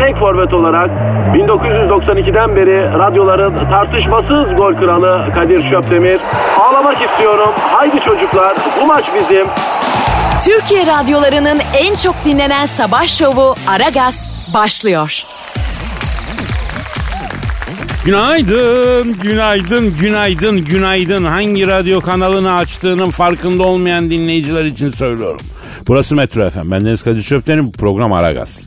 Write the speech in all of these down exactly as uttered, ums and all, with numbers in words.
tek forvet olarak bin dokuz yüz doksan ikiden beri radyoların tartışmasız gol kralı Kadir Çöpdemir. Ağlamak istiyorum. Haydi çocuklar, bu maç bizim. Türkiye radyolarının en çok dinlenen sabah şovu Aragaz başlıyor. Günaydın, günaydın, günaydın, günaydın. Hangi radyo kanalını açtığının farkında olmayan dinleyiciler için söylüyorum. Burası Metro Efendim. Ben Deniz Kadir Çöpdemir, program Aragaz.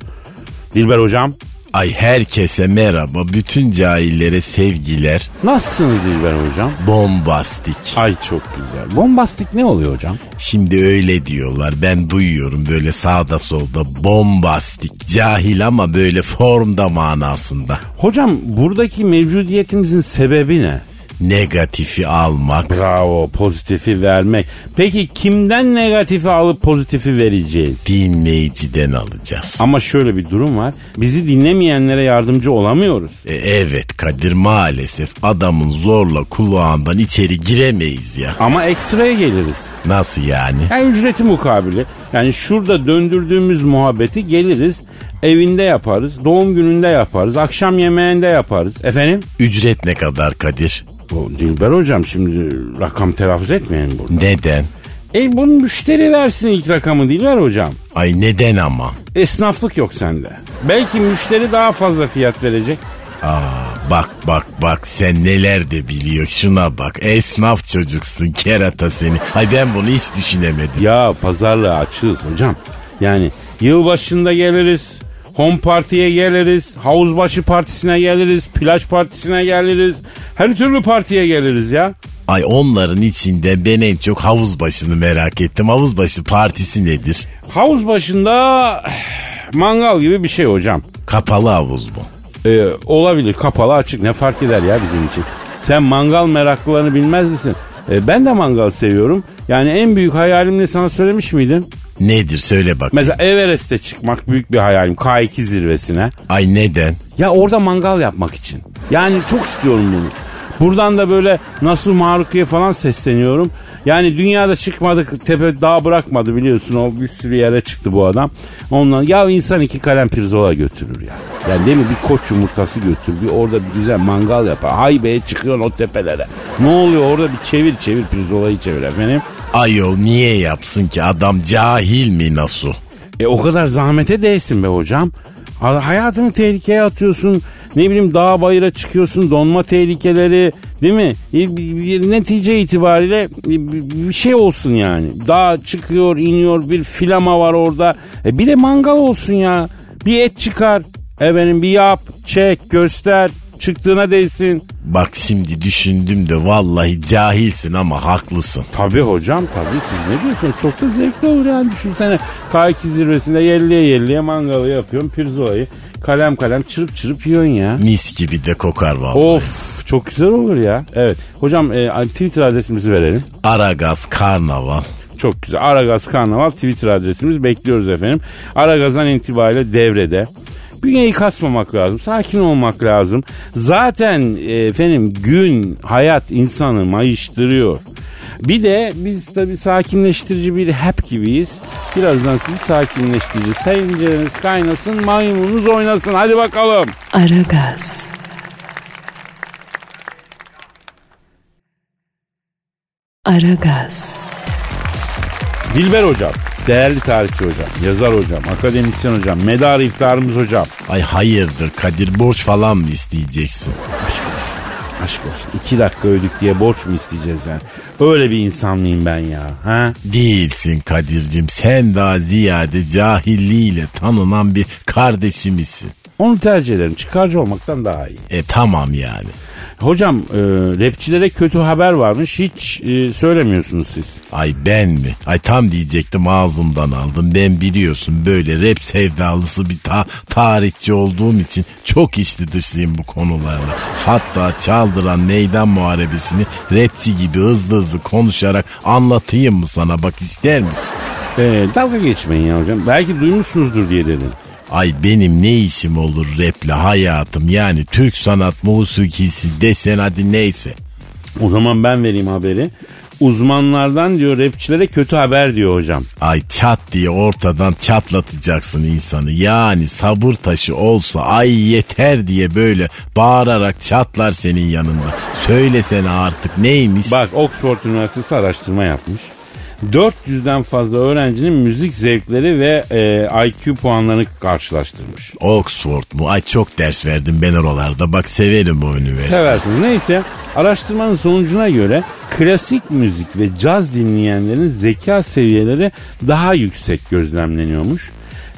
Dilber hocam. Ay herkese merhaba, bütün cahillere sevgiler. Nasılsınız Dilber hocam? Bombastik. Ay çok güzel. Bombastik ne oluyor hocam? Şimdi öyle diyorlar, ben duyuyorum böyle sağda solda bombastik. Cahil ama böyle formda manasında. Hocam buradaki mevcudiyetimizin sebebi ne? Negatifi almak. Bravo, pozitifi vermek. Peki kimden negatifi alıp pozitifi vereceğiz? Dinleyiciden alacağız. Ama şöyle bir durum var. Bizi dinlemeyenlere yardımcı olamıyoruz. E, evet Kadir, maalesef adamın zorla kulağından içeri giremeyiz ya. Ama ekstraya geliriz. Nasıl yani? Yani ücreti mukabili. Yani şurada döndürdüğümüz muhabbeti geliriz. Evinde yaparız. Doğum gününde yaparız. Akşam yemeğinde yaparız. Efendim? Ücret ne kadar Kadir? Bu Dilber hocam şimdi rakam telaffuz etmeyin burada. Neden? E bunun müşteri versin ilk rakamı Dilber hocam. Ay neden ama? Esnaflık yok sende. Belki müşteri daha fazla fiyat verecek. Aa bak bak bak, sen neler de biliyor, şuna bak. Esnaf çocuksun, kerata seni. Ay ben bunu hiç düşünemedim. Ya pazarlığa açığız hocam. Yani yılbaşında geliriz. Home Party'ye geliriz, Havuzbaşı Partisi'ne geliriz, Plaj Partisi'ne geliriz, her türlü partiye geliriz ya. Ay onların içinde ben en çok Havuzbaşı'nı merak ettim. Havuzbaşı Partisi nedir? Havuzbaşı'nda mangal gibi bir şey hocam. Kapalı havuz bu. Ee, olabilir, kapalı açık ne fark eder ya bizim için. Sen mangal meraklılarını bilmez misin? Ee, ben de mangal seviyorum. Yani en büyük hayalim ne, sana söylemiş miydim? Nedir söyle bak. Mesela Everest'e çıkmak büyük bir hayalim, K iki zirvesine. Ay neden? Ya orada mangal yapmak için. Yani çok istiyorum bunu. Buradan da böyle Nasuh Maruki'ye falan sesleniyorum. Yani dünyada çıkmadık, tepe dağ bırakmadı biliyorsun, o bir sürü yere çıktı bu adam. Ondan ya insan iki kalem pirzola götürür ya. Yani değil mi, bir koç yumurtası götür, bir orada bir güzel mangal yapar. Hay be, çıkıyorsun o tepelere. Ne oluyor orada, bir çevir çevir pirzolayı çevir efendim. Ayol niye yapsın ki, adam cahil mi Nasuh? E o kadar zahmete değsin be hocam. Hayatını tehlikeye atıyorsun. Ne bileyim, dağa bayıra çıkıyorsun, donma tehlikeleri değil mi? Netice itibariyle bir şey olsun yani. Dağa çıkıyor, iniyor, bir filama var orada. E bir de mangal olsun ya. Bir et çıkar. Efendim bir yap, çek, göster. Çıktığına değsin. Bak şimdi düşündüm de vallahi cahilsin ama haklısın. Tabii hocam tabii, siz ne diyorsun, çok da zevkli olur yani. Düşünsene K iki zirvesinde yelliye yelliye mangalı yapıyorsun, pirzolayı kalem kalem çırıp çırıp yiyorsun ya. Mis gibi de kokar vallahi. Of çok güzel olur ya. Evet hocam, e, Twitter adresimizi verelim. Aragaz Karnaval. Çok güzel, Aragaz Karnaval Twitter adresimiz, bekliyoruz efendim. Aragaz'dan itibariyle devrede. Bünyeyi kasmamak lazım, sakin olmak lazım. Zaten efendim gün, hayat insanı mayıştırıyor. Bir de biz tabii sakinleştirici bir hep gibiyiz. Birazdan sizi sakinleştireceğiz. Tencereniz kaynasın, maymununuz oynasın. Hadi bakalım. Aragaz. Aragaz. Dilber hocam. Değerli tarihçi hocam, yazar hocam, akademisyen hocam, medar iftarımız hocam. Ay hayırdır Kadir, borç falan mı isteyeceksin? Aşk olsun, aşk olsun. İki dakika ödük diye borç mu isteyeceğiz yani? Öyle bir insan mıyım ben ya? Ha? Değilsin Kadir'cim, sen daha ziyade cahilliğiyle tanınan bir kardeşimizsin. Onu tercih ederim, çıkarcı olmaktan daha iyi. E tamam yani. Hocam e, rapçilere kötü haber varmış, hiç e, söylemiyorsunuz siz. Ay ben mi? Ay tam diyecektim, ağzımdan aldım. Ben biliyorsun böyle rap sevdalısı bir ta- tarihçi olduğum için çok içli dışlıyım bu konularla. Hatta Çaldıran Meydan Muharebesini rapçi gibi hızlı hızlı konuşarak anlatayım mı sana, bak ister misin? Ee, dalga geçmeyin ya hocam, belki duymuşsunuzdur diye dedim. Ay benim ne işim olur raple hayatım, yani Türk sanat musikisi desen hadi neyse. O zaman ben vereyim haberi. Uzmanlardan diyor rapçilere kötü haber diyor hocam. Ay çat diye ortadan çatlatacaksın insanı. Yani sabır taşı olsa ay yeter diye böyle bağırarak çatlar senin yanında. Söylesene artık neymiş? Bak Oxford Üniversitesi araştırma yapmış. dört yüzden fazla öğrencinin müzik zevkleri ve e, I Q puanlarını karşılaştırmış. Oxford mu? Ay çok ders verdim ben oralarda. Bak severim bu üniversiteyi. Seversiniz. Neyse, araştırmanın sonucuna göre klasik müzik ve caz dinleyenlerin zeka seviyeleri daha yüksek gözlemleniyormuş.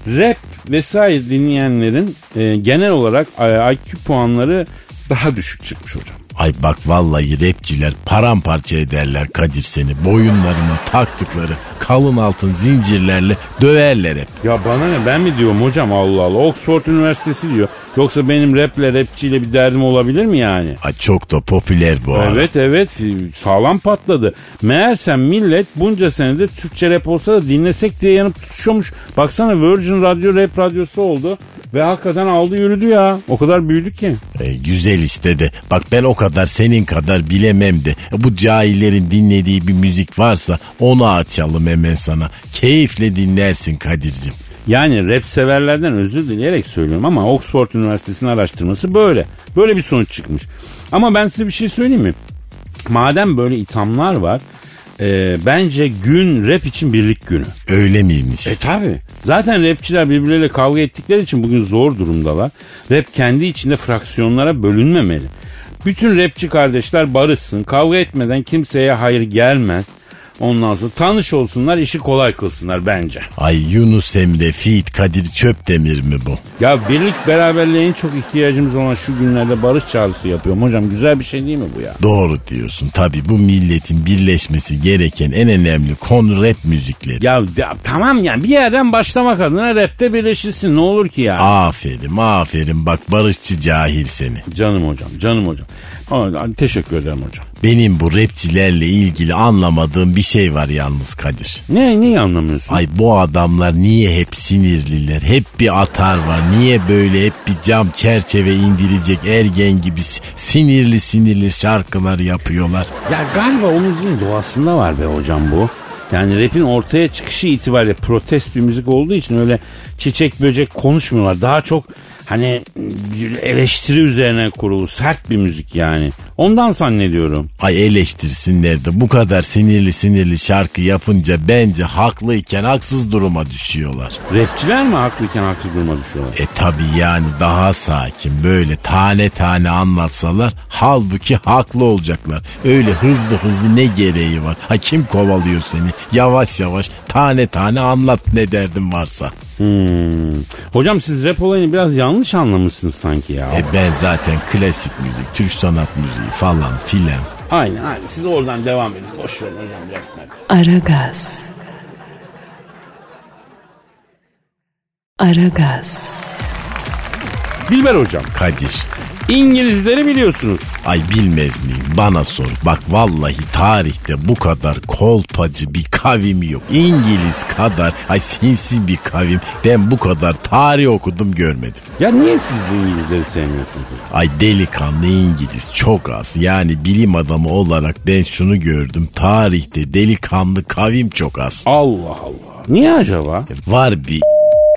Rap vesaire dinleyenlerin e, genel olarak I Q puanları daha düşük çıkmış hocam. Ay bak vallahi rapçiler paramparça ederler Kadir seni. Boyunlarına taktıkları kalın altın zincirlerle döverler hep. Ya bana ne, ben mi diyorum hocam, Allah Allah. Oxford Üniversitesi diyor. Yoksa benim raple rapçiyle bir derdim olabilir mi yani? Ay çok da popüler bu ara. Evet evet, sağlam patladı. Meğersem millet bunca senedir Türkçe rap olsa da dinlesek diye yanıp tutuşuyormuş. Baksana Virgin Radio rap radyosu oldu. Ve hakikaten aldı yürüdü ya. O kadar büyüdü ki. E, güzel işte de. Bak ben o kadar senin kadar bilemem de. Bu cahillerin dinlediği bir müzik varsa onu açalım hemen sana. Keyifle dinlersin Kadir'cim. Yani rap severlerden özür dileyerek söylüyorum ama Oxford Üniversitesi'nin araştırması böyle. Böyle bir sonuç çıkmış. Ama ben size bir şey söyleyeyim mi? Madem böyle ithamlar var. E, bence gün rap için birlik günü. Öyle miymiş? E tabi. Zaten rapçiler birbirleriyle kavga ettikleri için bugün zor durumdalar. Rap kendi içinde fraksiyonlara bölünmemeli. Bütün rapçi kardeşler barışsın. Kavga etmeden kimseye hayır gelmez. Ondan sonra tanış olsunlar, işi kolay kılsınlar bence. Ay Yunus Emre feat Kadir Çöpdemir mi bu? Ya birlik beraberliğe en çok ihtiyacımız olan şu günlerde barış çağrısı yapıyorum hocam. Güzel bir şey değil mi bu ya? Doğru diyorsun. Tabii bu milletin birleşmesi gereken en önemli konu rap müzikleri. Ya, ya tamam yani bir yerden başlamak adına rapte birleşirsin, ne olur ki ya. Aferin aferin, bak barışçı cahil seni. Canım hocam canım hocam. Aa, teşekkür ederim hocam. Benim bu rapçilerle ilgili anlamadığım bir şey var yalnız Kadir. Ne? Niye anlamıyorsun? Ay bu adamlar niye hep sinirliler? Hep bir atar var. Niye böyle hep bir cam çerçeve indirecek ergen gibi sinirli sinirli şarkılar yapıyorlar? Ya galiba onun doğasında var be hocam bu. Yani rap'in ortaya çıkışı itibariyle protest bir müzik olduğu için öyle çiçek böcek konuşmuyorlar. Daha çok hani eleştiri üzerine kurulu sert bir müzik yani. Ondan zannediyorum. Ay eleştirsinler de bu kadar sinirli sinirli şarkı yapınca bence haklıyken haksız duruma düşüyorlar. Rapçiler mi haklıyken haksız duruma düşüyorlar? E tabi yani daha sakin böyle tane tane anlatsalar halbuki haklı olacaklar. Öyle hızlı hızlı ne gereği var? Ha kim kovalıyor seni? Yavaş yavaş tane tane anlat ne derdin varsa. Hmm. Hocam siz rap olayını biraz yanlış anlamışsınız sanki ya. E ben zaten klasik müzik, Türk sanat müziği falan filan. Aynen aynen, siz oradan devam edin. Boş verin hocam. Aragaz. Aragaz. Dilber hocam. Kadir. İngilizleri biliyorsunuz. Ay bilmez miyim? Bana sor. Bak vallahi tarihte bu kadar kolpacı bir kavim yok. İngiliz kadar ay sinsi bir kavim. Ben bu kadar tarih okudum görmedim. Ya niye siz bu İngilizleri sevmiyorsunuz? Ay delikanlı İngiliz çok az. Yani bilim adamı olarak ben şunu gördüm. Tarihte delikanlı kavim çok az. Allah Allah. Niye acaba? Var bir...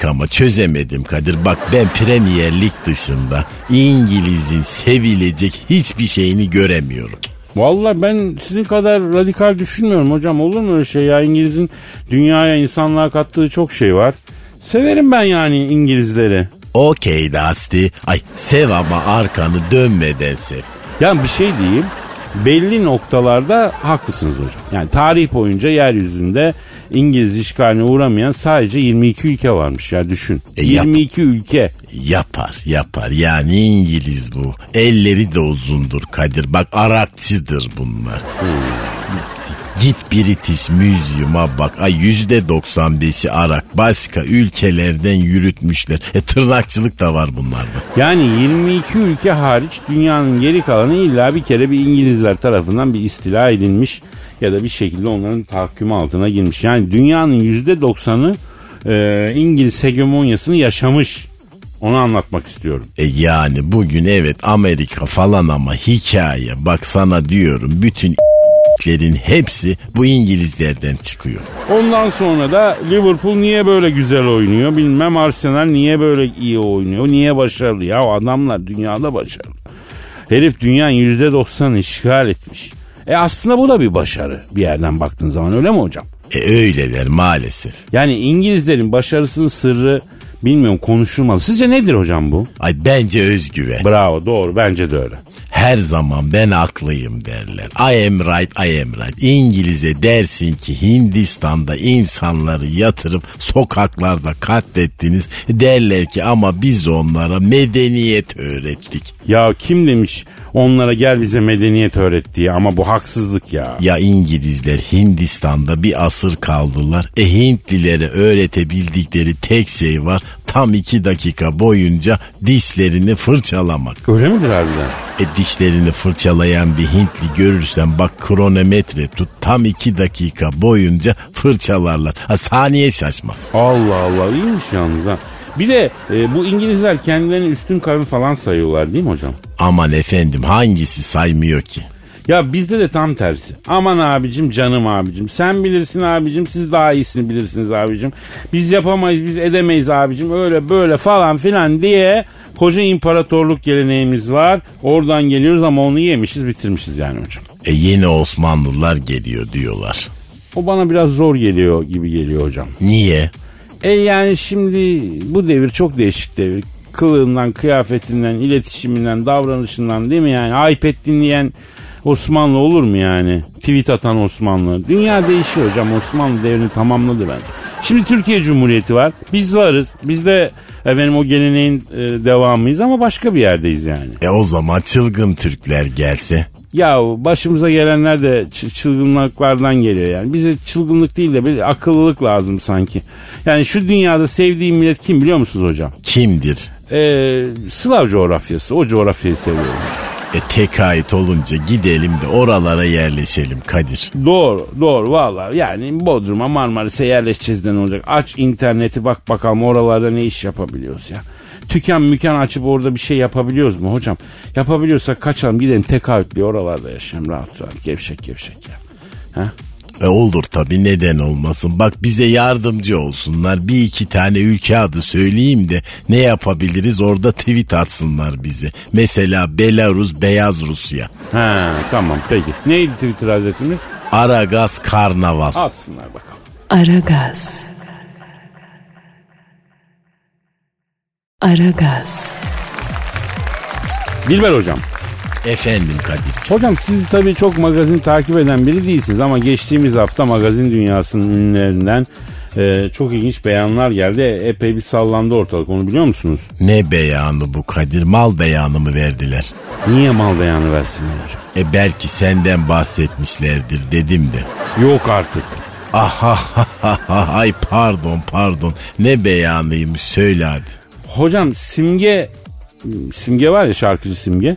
ama çözemedim Kadir. Bak ben Premier Lig dışında İngiliz'in sevilecek hiçbir şeyini göremiyorum. Vallahi ben sizin kadar radikal düşünmüyorum hocam. Olur mu öyle şey ya? İngiliz'in dünyaya, insanlığa kattığı çok şey var. Severim ben yani İngilizleri. Okey Dusty. Ay sev ama arkanı dönmeden sev. Ya bir şey diyeyim. belli noktalarda haklısınız hocam. Yani tarih boyunca yeryüzünde İngiliz işgaline uğramayan sadece yirmi iki ülke varmış. Yani düşün. E yirmi iki yap- ülke. Yapar yapar. Yani İngiliz bu. Elleri de uzundur Kadir. Bak Arakçıdır bunlar. Hmm. Git British Museum'a bak. Ay yüzde doksan beşi Arak. Başka ülkelerden yürütmüşler. E tırnakçılık da var bunlarda. Yani yirmi iki ülke hariç dünyanın geri kalanı illa bir kere bir İngilizler tarafından bir istila edilmiş ya da bir şekilde onların tahakkümü altına girmiş. Yani dünyanın yüzde doksanı e, İngiliz hegemonyasını yaşamış. Onu anlatmak istiyorum. E yani bugün evet Amerika falan ama hikaye. Bak sana diyorum bütün hepsi bu İngilizlerden çıkıyor. Ondan sonra da Liverpool niye böyle güzel oynuyor bilmem, Arsenal niye böyle iyi oynuyor, niye başarılı? Ya adamlar dünyada başarılı. Herif dünyanın yüzde doksanını işgal etmiş. E aslında bu da bir başarı bir yerden baktığın zaman, öyle mi hocam? E öyleler maalesef. Yani İngilizlerin başarısının sırrı bilmiyorum, konuşulmaz. Sizce nedir hocam bu? Ay bence özgüven. Bravo, doğru, bence de öyle. Her zaman ben haklıyım derler. I am right, I am right. İngiliz'e dersin ki Hindistan'da insanları yatırıp sokaklarda katlettiniz. Derler ki ama biz onlara medeniyet öğrettik. Ya kim demiş onlara gel bize medeniyet öğret diye, ama bu haksızlık ya. Ya İngilizler Hindistan'da bir asır kaldılar. E Hintlilere öğretebildikleri tek şey var. Tam iki dakika boyunca dişlerini fırçalamak. Öyle midir harbiden? E dişlerini fırçalayan bir Hintli görürsen bak kronometre tut, tam iki dakika boyunca fırçalarlar. Ha, saniye şaşmaz. Allah Allah, iyiymiş yalnız ha. Bir de e, bu İngilizler kendilerini üstün kavim falan sayıyorlar değil mi hocam? Aman efendim hangisi saymıyor ki? Ya bizde de tam tersi. Aman abicim, canım abicim. Sen bilirsin abicim, siz daha iyisini bilirsiniz abicim. Biz yapamayız, biz edemeyiz abicim. Öyle böyle falan filan diye koca imparatorluk geleneğimiz var. Oradan geliyoruz ama onu yemişiz, bitirmişiz yani hocam. E yeni Osmanlılar geliyor diyorlar. O bana biraz zor geliyor gibi geliyor hocam. Niye? E yani şimdi bu devir çok değişik devir. Kılığından, kıyafetinden, iletişiminden, davranışından değil mi yani? iPad dinleyen Osmanlı olur mu yani? Tweet atan Osmanlı. Dünya değişiyor hocam. Osmanlı devrini tamamladı bence. Şimdi Türkiye Cumhuriyeti var. Biz varız. Biz de efendim o geleneğin e, devamıyız ama başka bir yerdeyiz yani. E o zaman çılgın Türkler gelse? Ya başımıza gelenler de ç- çılgınlıklardan geliyor yani. Bize çılgınlık değil de bir akıllılık lazım sanki. Yani şu dünyada sevdiğim millet kim biliyor musunuz hocam? Kimdir? E, Slav coğrafyası. O coğrafyayı seviyorum hocam. E tek ait olunca gidelim de oralara yerleşelim Kadir. Doğru, doğru vallahi. Yani Bodrum'a, Marmaris'e yerleşeceğiz de ne olacak? Aç interneti bak bakalım oralarda ne iş yapabiliyoruz ya. Tüken müken açıp orada bir şey yapabiliyoruz mu hocam? Yapabiliyorsak kaçalım, gidelim tek aitli oralarda yaşayalım rahat rahat. Gevşek gevşek ya. Heh? E olur tabii, neden olmasın. Bak bize yardımcı olsunlar. Bir iki tane ülke adı söyleyeyim de ne yapabiliriz orada tweet atsınlar bize. Mesela Belarus, Beyaz Rusya. Ha tamam peki. Neydi Twitter adresimiz? Aragaz Karnaval. Atsınlar bakalım. Aragaz. Aragaz. Dilber hocam. Efendim Kadir. Hocam siz tabii çok magazin takip eden biri değilsiniz ama geçtiğimiz hafta magazin dünyasının ünlülerinden e, çok ilginç beyanlar geldi. Epey bir sallandı ortalık, onu biliyor musunuz? Ne beyanı bu Kadir? Mal beyanı mı verdiler? Niye mal beyanı versinler hocam? E belki senden bahsetmişlerdir dedim de. Yok artık. Aha ay pardon pardon ne beyanıymış söyle hadi. Hocam Simge, Simge var ya şarkıcı Simge.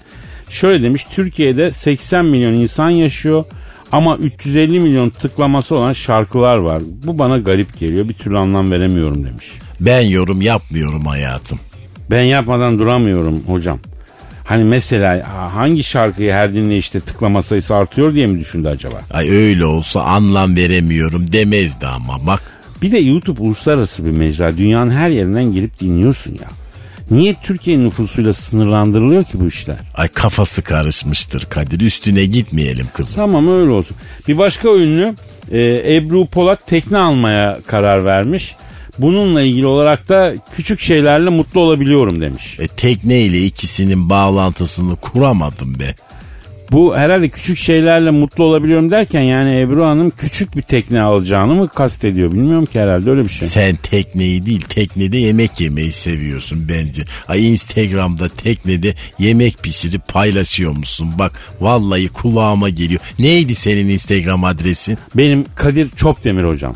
Şöyle demiş, Türkiye'de seksen milyon insan yaşıyor ama üç yüz elli milyon tıklaması olan şarkılar var. Bu bana garip geliyor, bir türlü anlam veremiyorum demiş. Ben yorum yapmıyorum hayatım. Ben yapmadan duramıyorum hocam. Hani mesela hangi şarkıyı her dinleyişte tıklama sayısı artıyor diye mi düşündü acaba? Ay öyle olsa anlam veremiyorum demezdi ama bak. Bir de YouTube uluslararası bir mecra, dünyanın her yerinden girip dinliyorsun ya. Niye Türkiye'nin nüfusuyla sınırlandırılıyor ki bu işler? Ay kafası karışmıştır Kadir. Üstüne gitmeyelim kızım. Tamam öyle olsun. Bir başka ünlü e, Ebru Polat tekne almaya karar vermiş. Bununla ilgili olarak da küçük şeylerle mutlu olabiliyorum demiş. E, tekneyle ikisinin bağlantısını kuramadım be. Bu herhalde küçük şeylerle mutlu olabiliyorum derken yani Ebru Hanım küçük bir tekne alacağını mı kastediyor? Bilmiyorum ki, herhalde öyle bir şey. Sen tekneyi değil, teknede yemek yemeyi seviyorsun bence. Ay, Instagram'da teknede yemek pişirip paylaşıyor musun? Bak vallahi kulağıma geliyor. Neydi senin Instagram adresin? Benim Kadir Çöpdemir hocam.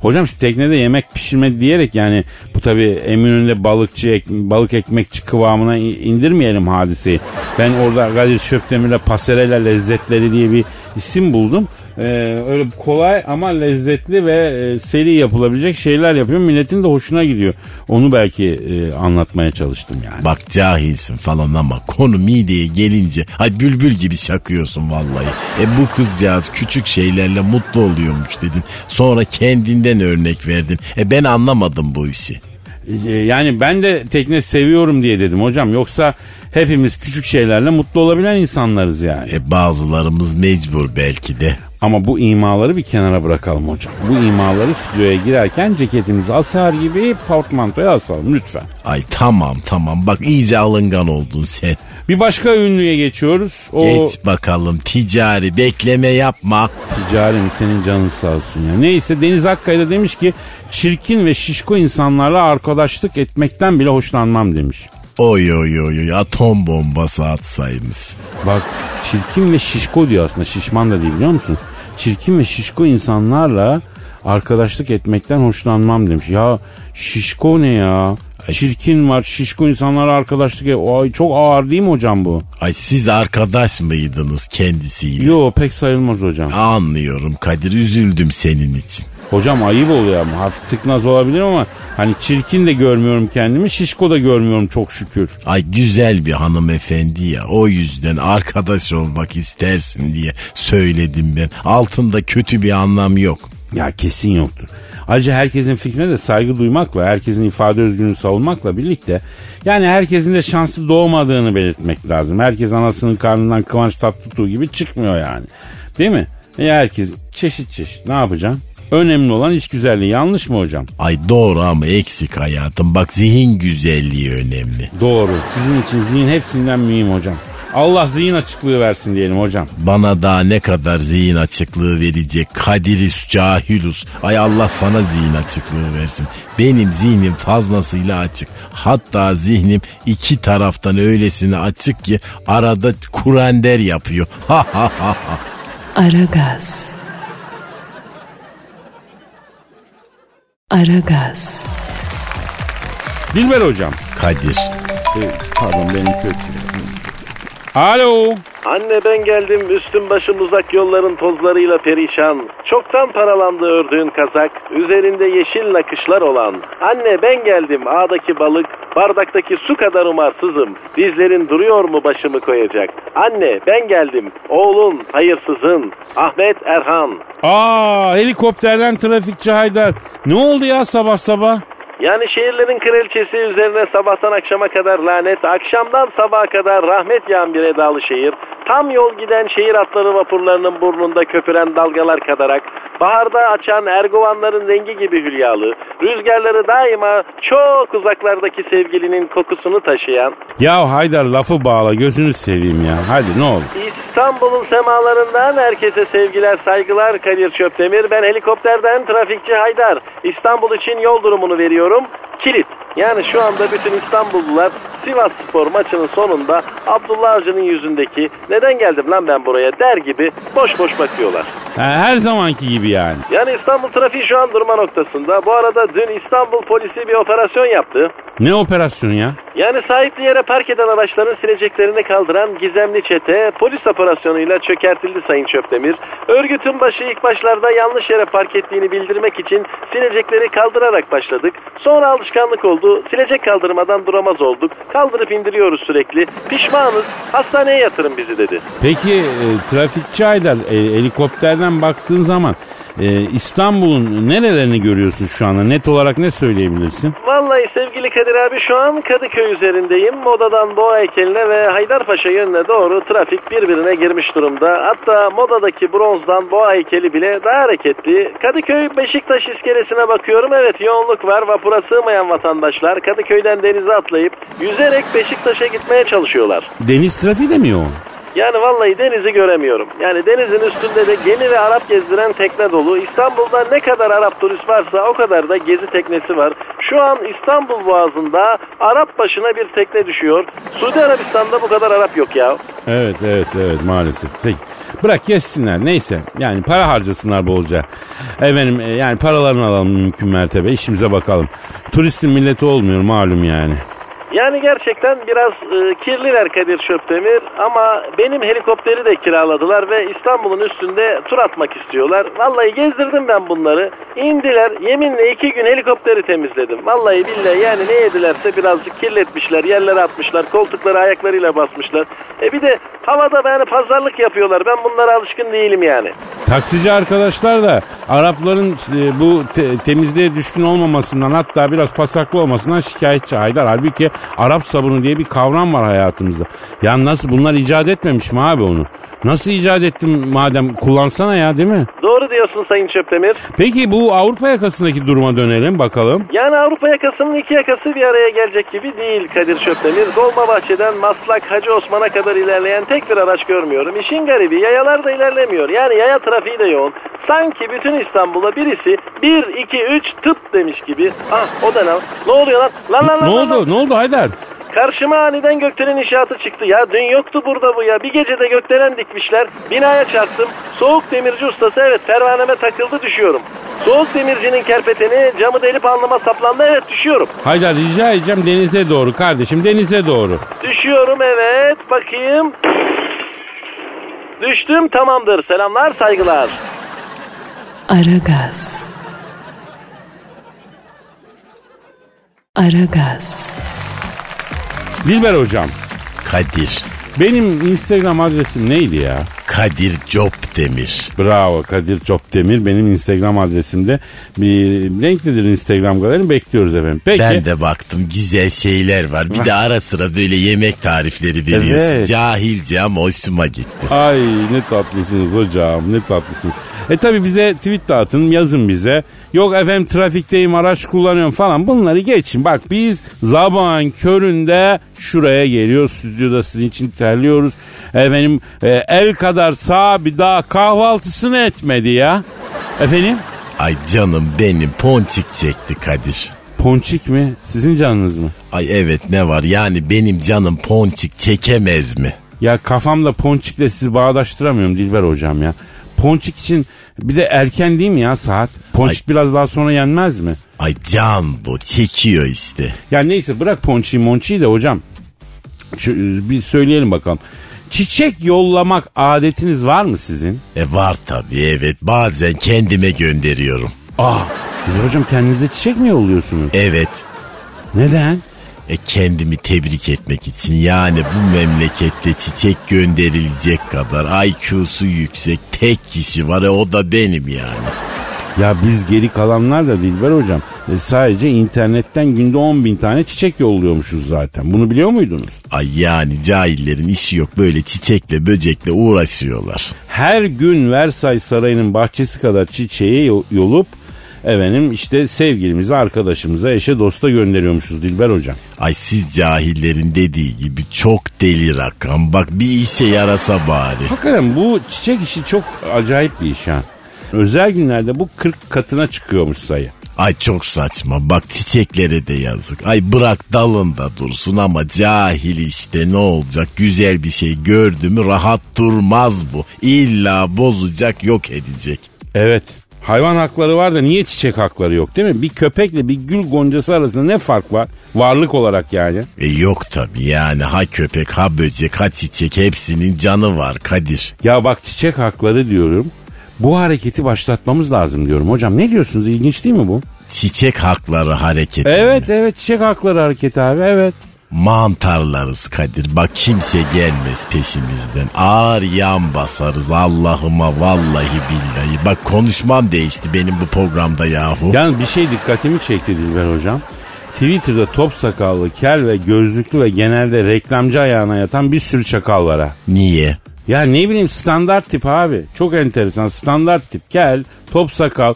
Hocam işte teknede yemek pişirme diyerek yani bu tabii Eminönü'nde balıkçı ek, balık ekmekçi kıvamına indirmeyelim hadiseyi. Ben orada Kadir Çöpdemir'le Paserela Lezzetleri diye bir isim buldum. Ee, öyle kolay ama lezzetli ve e, seri yapılabilecek şeyler yapıyorum. Milletin de hoşuna gidiyor. Onu belki e, anlatmaya çalıştım yani. Bak cahilsin falan ama konu mideye gelince ay bülbül gibi şakıyorsun vallahi. E bu kızcağız küçük şeylerle mutlu oluyormuş dedin. Sonra kendinden örnek verdin. E ben anlamadım bu işi. Yani ben de tekne seviyorum diye dedim hocam. Yoksa hepimiz küçük şeylerle mutlu olabilen insanlarız yani. E bazılarımız mecbur belki de. Ama bu imaları bir kenara bırakalım hocam. Bu imaları stüdyoya girerken ceketimizi asar gibi portmantoya asalım lütfen. Ay tamam tamam, bak iyice alıngan oldun sen. Bir başka ünlüye geçiyoruz. O... Geç bakalım, ticari bekleme yapma. Ticari mi, senin canın sağ olsun ya. Neyse, Deniz Akkaya da demiş ki çirkin ve şişko insanlarla arkadaşlık etmekten bile hoşlanmam demiş. Oy oy oy oy, atom bombası atsaymış. Bak çirkin ve şişko diyor, aslında şişman da değil biliyor musun? Çirkin ve şişko insanlarla arkadaşlık etmekten hoşlanmam demiş. Ya şişko ne ya? Ay, çirkin var, şişko insanlarla arkadaşlık et. Ay, çok ağır değil mi hocam bu? Ay siz arkadaş mıydınız kendisiyle? Yo, pek sayılmaz hocam. Anlıyorum Kadir, üzüldüm senin için. Hocam ayıp oluyor ama, hafif tıknaz olabilir ama hani çirkin de görmüyorum kendimi, şişko da görmüyorum çok şükür. Ay güzel bir hanımefendi ya, o yüzden arkadaş olmak istersin diye söyledim ben. Altında kötü bir anlam yok. Ya kesin yoktur. Ayrıca herkesin fikrine de saygı duymakla, herkesin ifade özgürlüğünü savunmakla birlikte yani herkesin de şanslı doğmadığını belirtmek lazım. Herkes anasının karnından Kıvanç Tatlıtuğ gibi çıkmıyor yani. Değil mi? E herkes çeşit çeşit, ne yapacaksın? Önemli olan iç güzelliği, yanlış mı hocam? Ay doğru ama eksik hayatım. Bak zihin güzelliği önemli. Doğru. Sizin için zihin hepsinden mühim hocam. Allah zihin açıklığı versin diyelim hocam. Bana daha ne kadar zihin açıklığı verecek Kadirus Cahilus. Ay Allah sana zihin açıklığı versin. Benim zihnim fazlasıyla açık. Hatta zihnim iki taraftan öylesine açık ki arada kurander yapıyor. Ha ha ha ha. Aragaz. Aragaz. Dilber hocam. Kadir. Evet, pardon benim kötü. Alo. Anne ben geldim, üstüm başım uzak yolların tozlarıyla perişan. Çoktan paralandı ördüğün kazak, üzerinde yeşil nakışlar olan. Anne ben geldim, ağdaki balık, bardaktaki su kadar umarsızım. Dizlerin duruyor mu başımı koyacak? Anne ben geldim, oğlun hayırsızın, Ahmet Erhan. Aa, helikopterden trafikçi Haydar. Ne oldu ya sabah sabah? Yani şehirlerin kraliçesi üzerine sabahtan akşama kadar lanet, akşamdan sabaha kadar rahmet yağan bir edalı şehir. Tam yol giden şehir atları vapurlarının burnunda köpüren dalgalar kadarak, baharda açan erguvanların rengi gibi hülyalı, rüzgarları daima çok uzaklardaki sevgilinin kokusunu taşıyan... Ya Haydar lafı bağla, gözünü seveyim ya, hadi ne olur. İstanbul'un semalarından herkese sevgiler saygılar, Kadir Çöpdemir, ben helikopterden trafikçi Haydar. İstanbul için yol durumunu veriyorum, kilit. Yani şu anda bütün İstanbullular Sivasspor maçının sonunda Abdullah Avcı'nın yüzündeki neden geldim lan ben buraya der gibi boş boş bakıyorlar. He, her zamanki gibi yani. Yani İstanbul trafiği şu an durma noktasında. Bu arada dün İstanbul polisi bir operasyon yaptı. Ne operasyonu ya? Yani sahipli yere park eden araçların sileceklerini kaldıran gizemli çete polis operasyonuyla çökertildi Sayın Çöpdemir. Örgütün başı ilk başlarda yanlış yere park ettiğini bildirmek için silecekleri kaldırarak başladık. Sonra alışkanlık oldu. Silecek kaldırmadan duramaz olduk. Kaldırıp indiriyoruz sürekli. Pişmanız. Hastaneye yatırın bizi dedi. Peki e, trafikçi Aydar e, helikopterden baktığın zaman e, İstanbul'un nerelerini görüyorsun şu anda? Net olarak ne söyleyebilirsin? Vallahi sevgili Kadir abi şu an Kadıköy üzerindeyim. Moda'dan Boğa heykeline ve Haydarpaşa yönüne doğru trafik birbirine girmiş durumda. Hatta Moda'daki bronzdan Boğa heykeli bile daha hareketli. Kadıköy Beşiktaş iskelesine bakıyorum. Evet yoğunluk var. Vapura sığmayan vatandaşlar Kadıköy'den denize atlayıp yüzerek Beşiktaş'a gitmeye çalışıyorlar. Deniz trafiği de mi yoğun? Yani vallahi denizi göremiyorum. Yani denizin üstünde de gemi ve Arap gezdiren tekne dolu. İstanbul'da ne kadar Arap turist varsa o kadar da gezi teknesi var. Şu an İstanbul Boğazı'nda Arap başına bir tekne düşüyor. Suudi Arabistan'da bu kadar Arap yok ya. Evet, evet, evet maalesef. Peki. Bırak geçsinler neyse. Yani para harcasınlar bolca. Efendim yani paralarını alalım mümkün mertebe. İşimize bakalım. Turistin milleti olmuyor malum yani. Yani gerçekten biraz e, kirliler Kadir Çöpdemir ama benim helikopteri de kiraladılar ve İstanbul'un üstünde tur atmak istiyorlar. Vallahi gezdirdim ben bunları. İndiler, yeminle iki gün helikopteri temizledim. Vallahi billahi yani ne yedilerse birazcık kirletmişler, yerlere atmışlar, koltukları ayaklarıyla basmışlar. E bir de havada yani pazarlık yapıyorlar. Ben bunlara alışkın değilim yani. Taksici arkadaşlar da Arapların e, bu te- temizliğe düşkün olmamasından hatta biraz pasaklı olmasından şikayetçi Haydar. Halbuki Arap sabunu diye bir kavram var hayatımızda. Ya nasıl bunlar icat etmemiş mi abi onu? Nasıl icat ettim madem kullansana ya değil mi? Doğru diyorsun Sayın Çöpdemir. Peki bu Avrupa yakasındaki duruma dönelim bakalım. Yani Avrupa yakasının iki yakası bir araya gelecek gibi değil Kadir Çöpdemir. Dolmabahçe'den Maslak Hacı Osman'a kadar ilerleyen tek bir araç görmüyorum. İşin garibi yayalar da ilerlemiyor. Yani yaya trafiği de yoğun. Sanki bütün İstanbul'a birisi bir iki üç tıp demiş gibi. Ah o da ne? Ne oluyor lan? Lan lan lan. Ne oldu? Lan. Ne oldu Haydar? Karşıma aniden gökdelen inşaatı çıktı. Ya dün yoktu burada bu ya. Bir gecede gökdelen dikmişler. Binaya çarptım. Soğuk demirci ustası evet pervaneme takıldı düşüyorum. Soğuk demircinin kerpeteni camı delip alnıma saplandı evet düşüyorum. Haydar rica edeceğim denize doğru kardeşim denize doğru. Düşüyorum evet bakayım. Düştüm tamamdır selamlar saygılar. Aragaz. Aragaz. Dilber hocam. Kadir. Benim Instagram adresim neydi ya? Kadir Çöpdemir. Bravo Kadir Çöpdemir. Benim Instagram adresimde bir renklidir Instagram galerini bekliyoruz efendim. Peki. Ben de baktım güzel şeyler var. Bir de ara sıra böyle yemek tarifleri veriyorsun. Evet. Cahilce ama hoşuma gitti. Ay ne tatlısınız hocam ne tatlısınız. E tabi bize tweet atın yazın bize. Yok efendim trafikteyim araç kullanıyorum falan bunları geçin. Bak biz zaman köründe şuraya geliyoruz. Stüdyoda sizin için terliyoruz. Efendim e, el kadar sağ bir daha kahvaltısını etmedi ya. Efendim? Ay canım benim ponçik çekti Kadir. Ponçik mi? Sizin canınız mı? Ay evet ne var yani benim canım ponçik çekemez mi? Ya kafamda ponçikle sizi bağdaştıramıyorum Dilber hocam ya. Ponçik için bir de erken değil mi ya saat? Ponçik ay, biraz daha sonra yenmez mi? Ay can bu çekiyor işte. Ya neyse bırak ponçiyi monçiyi de hocam. Şu, bir söyleyelim bakalım. Çiçek yollamak adetiniz var mı sizin? E var tabii evet bazen kendime gönderiyorum. Aa güzel hocam kendinize çiçek mi yolluyorsunuz? Evet. Neden? E kendimi tebrik etmek için yani bu memlekette çiçek gönderilecek kadar I Q'su yüksek tek kişi var e o da benim yani. Ya biz geri kalanlar da Dilber hocam e sadece internetten günde on bin tane çiçek yolluyormuşuz zaten bunu biliyor muydunuz? Ay yani cahillerin işi yok böyle çiçekle böcekle uğraşıyorlar. Her gün Versay Sarayı'nın bahçesi kadar çiçeği yolup efendim işte sevgilimize, arkadaşımıza, eşe, dosta gönderiyormuşuz Dilber hocam. Ay siz cahillerin dediği gibi çok deli rakam. Bak bir işe yarasa bari. Hakikaten bu çiçek işi çok acayip bir iş ha. Özel günlerde bu kırk katına çıkıyormuş sayı. Ay çok saçma bak çiçeklere de yazık. Ay bırak dalında dursun ama cahil işte ne olacak güzel bir şey gördü mü rahat durmaz bu. İlla bozacak yok edecek. Evet. Hayvan hakları var da niye çiçek hakları yok değil mi? Bir köpekle bir gül goncası arasında ne fark var? Varlık olarak yani. E yok tabii yani ha köpek ha böcek ha çiçek hepsinin canı var Kadir. Ya bak çiçek hakları diyorum. Bu hareketi başlatmamız lazım diyorum hocam. Ne diyorsunuz ilginç değil mi bu? Çiçek hakları hareketi. Evet mi? Evet çiçek hakları hareketi abi evet. Mantarlarız Kadir bak kimse gelmez peşimizden ağır yan basarız Allah'ıma vallahi billahi bak konuşmam değişti benim bu programda yahu. Yani bir şey dikkatimi çekti Dilber hocam Twitter'da top sakallı kel ve gözlüklü ve genelde reklamcı ayağına yatan bir sürü çakal var ha. Niye? Ya ne bileyim standart tip abi çok enteresan standart tip kel top sakal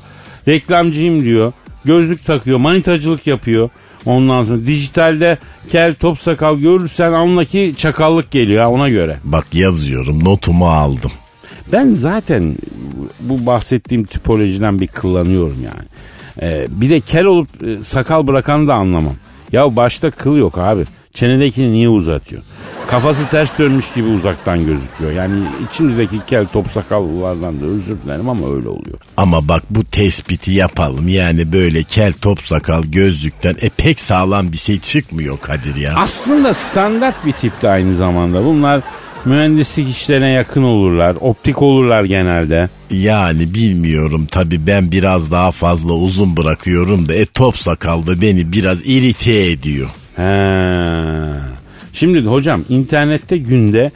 reklamcıyım diyor gözlük takıyor manitacılık yapıyor. Ondan sonra dijitalde kel top sakal görürsen anla ki çakallık geliyor ha, ona göre. Bak yazıyorum, notumu aldım. Ben zaten bu bahsettiğim tipolojiden bir kıllanıyorum yani. Ee, bir de kel olup e, sakal bırakanı da anlamam. Ya başta kıl yok abi. Çenedekini niye uzatıyor? Kafası ters dönmüş gibi uzaktan gözüküyor. Yani içimizdeki kel top sakallılardan da özür dilerim ama öyle oluyor. Ama bak bu tespiti yapalım. Yani böyle kel top sakal gözlükten e, pek sağlam bir şey çıkmıyor Kadir ya. Aslında standart bir tip de aynı zamanda. Bunlar mühendislik işlerine yakın olurlar. Optik olurlar genelde. Yani bilmiyorum tabii, ben biraz daha fazla uzun bırakıyorum da e top sakal da beni biraz irite ediyor. He. Şimdi hocam internette günde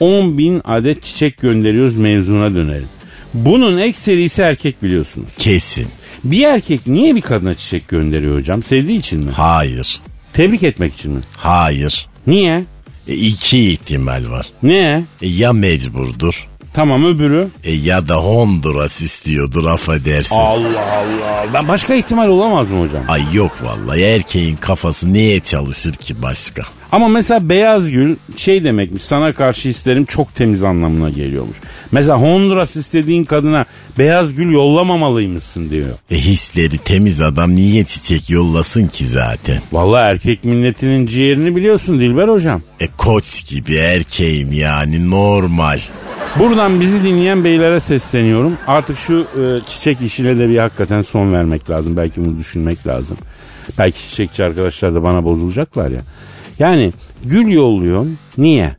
on bin adet çiçek gönderiyoruz, mevzuna dönelim. Bunun ekserisi erkek biliyorsunuz. Kesin. Bir erkek niye bir kadına çiçek gönderiyor hocam? Sevdiği için mi? Hayır. Tebrik etmek için mi? Hayır. Niye? E, iki ihtimal var. Ne? E, ya mecburdur. Tamam, öbürü? E, ya da Honduras istiyordur, affedersin. Allah Allah. Ben başka ihtimal olamaz mı hocam? Ay yok vallahi, erkeğin kafası neye çalışır ki başka? Ama mesela beyaz gül şey demekmiş, sana karşı hislerim çok temiz anlamına geliyormuş. Mesela Honduras istediğin kadına beyaz gül yollamamalıymışsın diyor. E hisleri temiz adam niye çiçek yollasın ki zaten? Vallahi erkek milletinin ciğerini biliyorsun Dilber hocam. E koç gibi erkeğim yani, normal. Buradan bizi dinleyen beylere sesleniyorum. Artık şu e, çiçek işine de bir hakikaten son vermek lazım. Belki bunu düşünmek lazım. Belki çiçekçi arkadaşlar da bana bozulacaklar ya. Yani gül yolluyorum. Niye?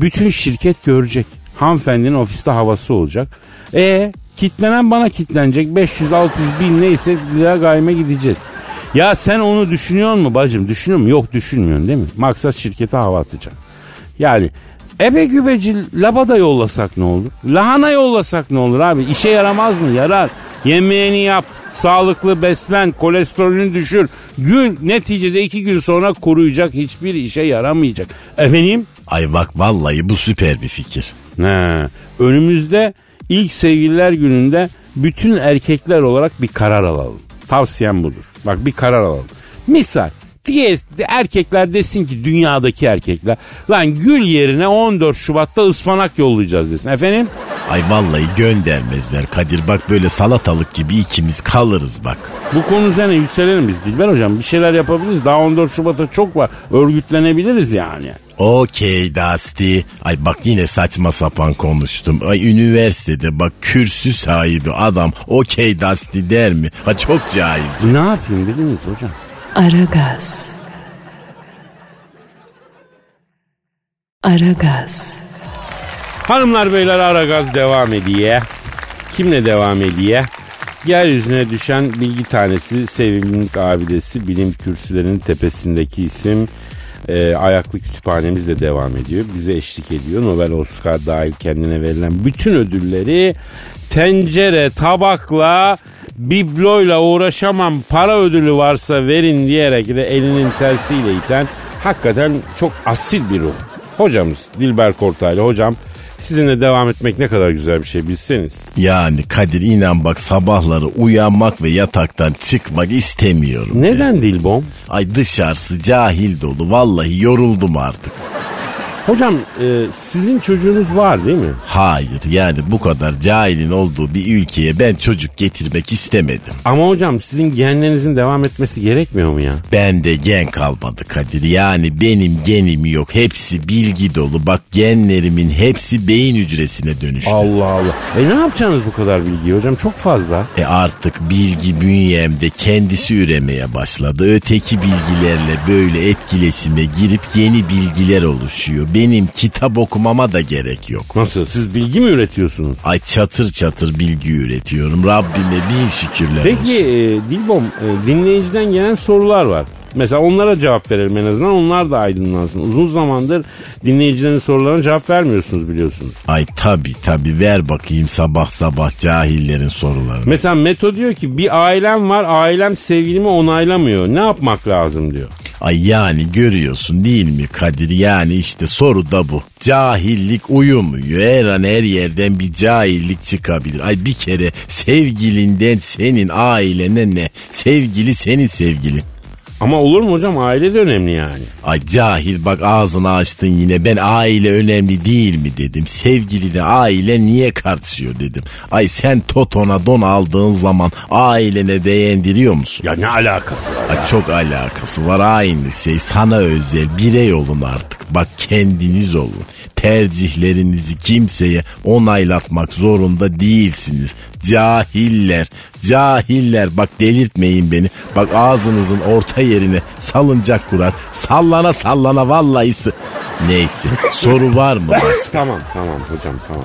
Bütün şirket görecek. Hanımefendinin ofiste havası olacak. E kitlenen bana kitlenecek. beş yüz altı yüz bin neyse lira gayme gideceğiz. Ya sen onu düşünüyor musun bacım? Düşünüyor musun? Yok, düşünmüyorsun değil mi? Maksat şirkete hava atacak. Yani ebe gübeci labada yollasak ne olur? Lahana yollasak ne olur abi? İşe yaramaz mı? Yarar. Yemeğini yap, sağlıklı beslen, kolesterolünü düşür. Gül neticede iki gün sonra kuruyacak, hiçbir işe yaramayacak. Efendim? Ay bak vallahi bu süper bir fikir. He. Önümüzde ilk sevgililer gününde bütün erkekler olarak bir karar alalım. Tavsiyem budur. Bak bir karar alalım. Misal. Diye erkekler desin ki, dünyadaki erkekler, lan gül yerine on dört Şubat'ta ıspanak yollayacağız desin efendim. Ay vallahi göndermezler Kadir, bak böyle salatalık gibi ikimiz kalırız bak. Bu konu üzerine yükselelim biz Dilber hocam, bir şeyler yapabiliriz, daha on dört Şubat'a çok var, örgütlenebiliriz yani. Okey Dasti. Ay bak yine saçma sapan konuştum. Ay üniversitede bak kürsü sahibi adam okey Dasti der mi? Ha çok cahil. Ne yapayım dediniz hocam? Aragaz. Aragaz. Hanımlar beyler, Aragaz devam ediyor. Kimle devam ediyor? Yeryüzüne düşen bilgi tanesi, sevimlilik abidesi, bilim kürsülerinin tepesindeki isim, e, ayaklı kütüphanemizle devam ediyor. Bize eşlik ediyor. Nobel, Oscar dahil kendine verilen bütün ödülleri tencere, tabakla, bibloyla uğraşamam, para ödülü varsa verin diyerek de elinin tersiyle iten hakikaten çok asil bir ruh. Hocamız Dilber Kortaylı hocam, sizinle devam etmek ne kadar güzel bir şey bilseniz. Yani Kadir inan bak, sabahları uyanmak ve yataktan çıkmak istemiyorum. Neden yani. Dilbom? Ay dışarısı cahil dolu, vallahi yoruldum artık. Hocam e, sizin çocuğunuz var değil mi? Hayır, yani bu kadar cahilin olduğu bir ülkeye ben çocuk getirmek istemedim. Ama hocam sizin genlerinizin devam etmesi gerekmiyor mu ya? Bende gen kalmadı Kadir, yani benim genim yok, hepsi bilgi dolu. Bak genlerimin hepsi beyin hücresine dönüştü. Allah Allah. E ne yapacaksınız bu kadar bilgiyi hocam, çok fazla. E artık bilgi bünyemde kendisi üremeye başladı. Öteki bilgilerle böyle etkileşime girip yeni bilgiler oluşuyor. Benim kitap okumama da gerek yok. Nasıl? Siz bilgi mi üretiyorsunuz? Ay çatır çatır bilgi üretiyorum. Rabbime bin şükürler olsun. Peki e, Dilbom, e, dinleyiciden gelen sorular var. Mesela onlara cevap verelim en azından. Onlar da aydınlansın. Uzun zamandır dinleyicilerin sorularına cevap vermiyorsunuz biliyorsunuz. Ay tabii tabii, ver bakayım sabah sabah cahillerin sorularını. Mesela Meto diyor ki, bir ailem var, ailem sevgilimi onaylamıyor. Ne yapmak lazım diyor. Ay yani görüyorsun değil mi Kadir, yani işte soru da bu. Cahillik uyumuyor. Her an her yerden bir cahillik çıkabilir. Ay bir kere sevgilinden senin ailene ne? Sevgili senin sevgilin. Ama olur mu hocam, aile de önemli yani. Ay cahil, bak ağzını açtın yine. Ben aile önemli değil mi dedim. Sevgili de aile niye kartışıyor dedim. Ay sen Toto'na don aldığın zaman ailene beğendiriyor musun? Ya ne alakası var? Ay çok alakası var, aynı şey. Sana özel birey olun artık. Bak kendiniz olun. Tercihlerinizi kimseye onaylatmak zorunda değilsiniz. Cahiller, cahiller. Bak delirtmeyin beni. Bak ağzınızın orta yerine salıncak kurar. Sallana sallana vallahi. Neyse, soru var mı? Tamam, tamam hocam, tamam.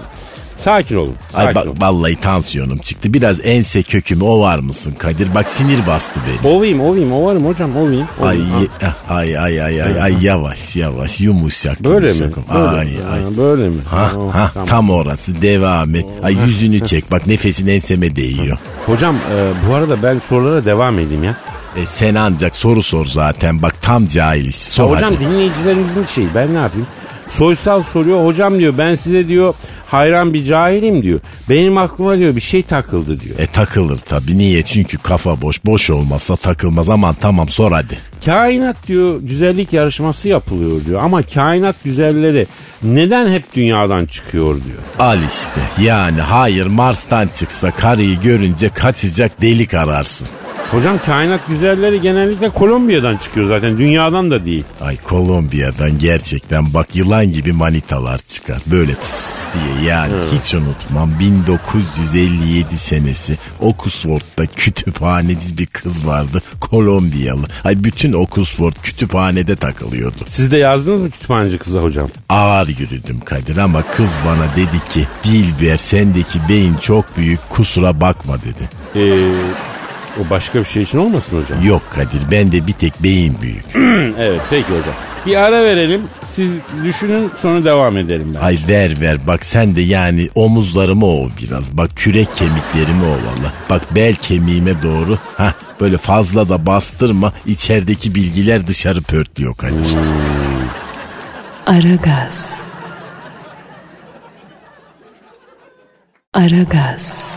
Sakin olun. Sakin Ay bak olun. Vallahi tansiyonum çıktı. Biraz ense kökümü ovar mısın Kadir? Bak sinir bastı beni. Ovayım, ovayım, ovarım hocam, ovayım. Ay, ay, ay, ay, ay, ay, yavaş, yavaş, yumuşak. Böyle yumuşak. mi? Böyle ay, mi? Ay. Ha, böyle mi? Ha, oh, ha, tamam. Tam orası. Devam et. Ay yüzünü çek. Bak nefesin enseme değiyor. Hocam e, bu arada ben sorulara devam edeyim ya. E, sen ancak soru sor zaten. Bak tam cahil iş. Sor hocam hadi. Dinleyicilerimizin şeyi. Ben ne yapayım? Soysal soruyor. Hocam diyor, ben size diyor hayran bir cahilim diyor. Benim aklıma diyor bir şey takıldı diyor. E takılır tabii. Niye? Çünkü kafa boş. Boş olmazsa takılmaz. Aman tamam, sor hadi. Kainat diyor güzellik yarışması yapılıyor diyor. Ama kainat güzelleri neden hep dünyadan çıkıyor diyor. Al işte. Yani hayır, Mars'tan çıksa karıyı görünce kaçacak delik ararsın. Hocam kainat güzelleri genellikle Kolombiya'dan çıkıyor zaten. Dünyadan da değil. Ay Kolombiya'dan gerçekten bak yılan gibi manitalar çıkar. Böyle tıs diye yani. Evet. Hiç unutmam. bin dokuz yüz elli yedi senesi Oxford'da kütüphaneci bir kız vardı. Kolombiyalı. Ay bütün Oxford kütüphanede takılıyordu. Siz de yazdınız mı kütüphaneci kıza hocam? Ağır yürüdüm Kadir ama kız bana dedi ki Dilber sendeki beyin çok büyük, kusura bakma dedi. Eee... O başka bir şey için olmasın hocam? Yok Kadir, bende bir tek beyin büyük. Evet peki hocam. Bir ara verelim, siz düşünün sonra devam edelim. Bence. Ay ver ver, bak sen de yani omuzlarımı ov biraz. Bak kürek kemiklerimi ov valla. Bak bel kemiğime doğru. Hah, böyle fazla da bastırma, içerideki bilgiler dışarı pörtlüyor Kadir. Aragaz. Aragaz.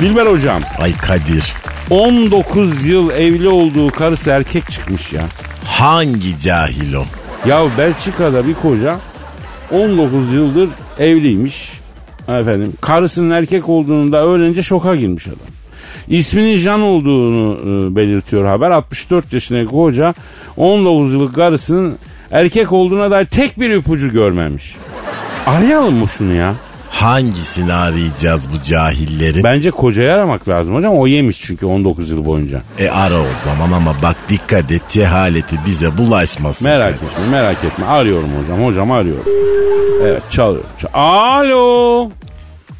Dilber hocam. Ay Kadir. on dokuz yıl evli olduğu karısı erkek çıkmış ya. Hangi cahil o? Ya Belçika'da bir koca on dokuz yıldır evliymiş. Efendim, karısının erkek olduğunu da öğrenince şoka girmiş adam. İsminin Can olduğunu belirtiyor haber. altmış dört yaşındaki koca on dokuz yıllık karısının erkek olduğuna dair tek bir ipucu görmemiş. Arayalım mı şunu ya? Hangisini arayacağız bu cahilleri? Bence kocayı aramak lazım hocam. O yemiş çünkü on dokuz yıl boyunca. E ara o zaman ama bak dikkat et, cehaleti bize bulaşmasın. Merak kardeşim. etme merak etme. Arıyorum hocam. Hocam arıyorum. Evet çalıyor. Çal- Alo.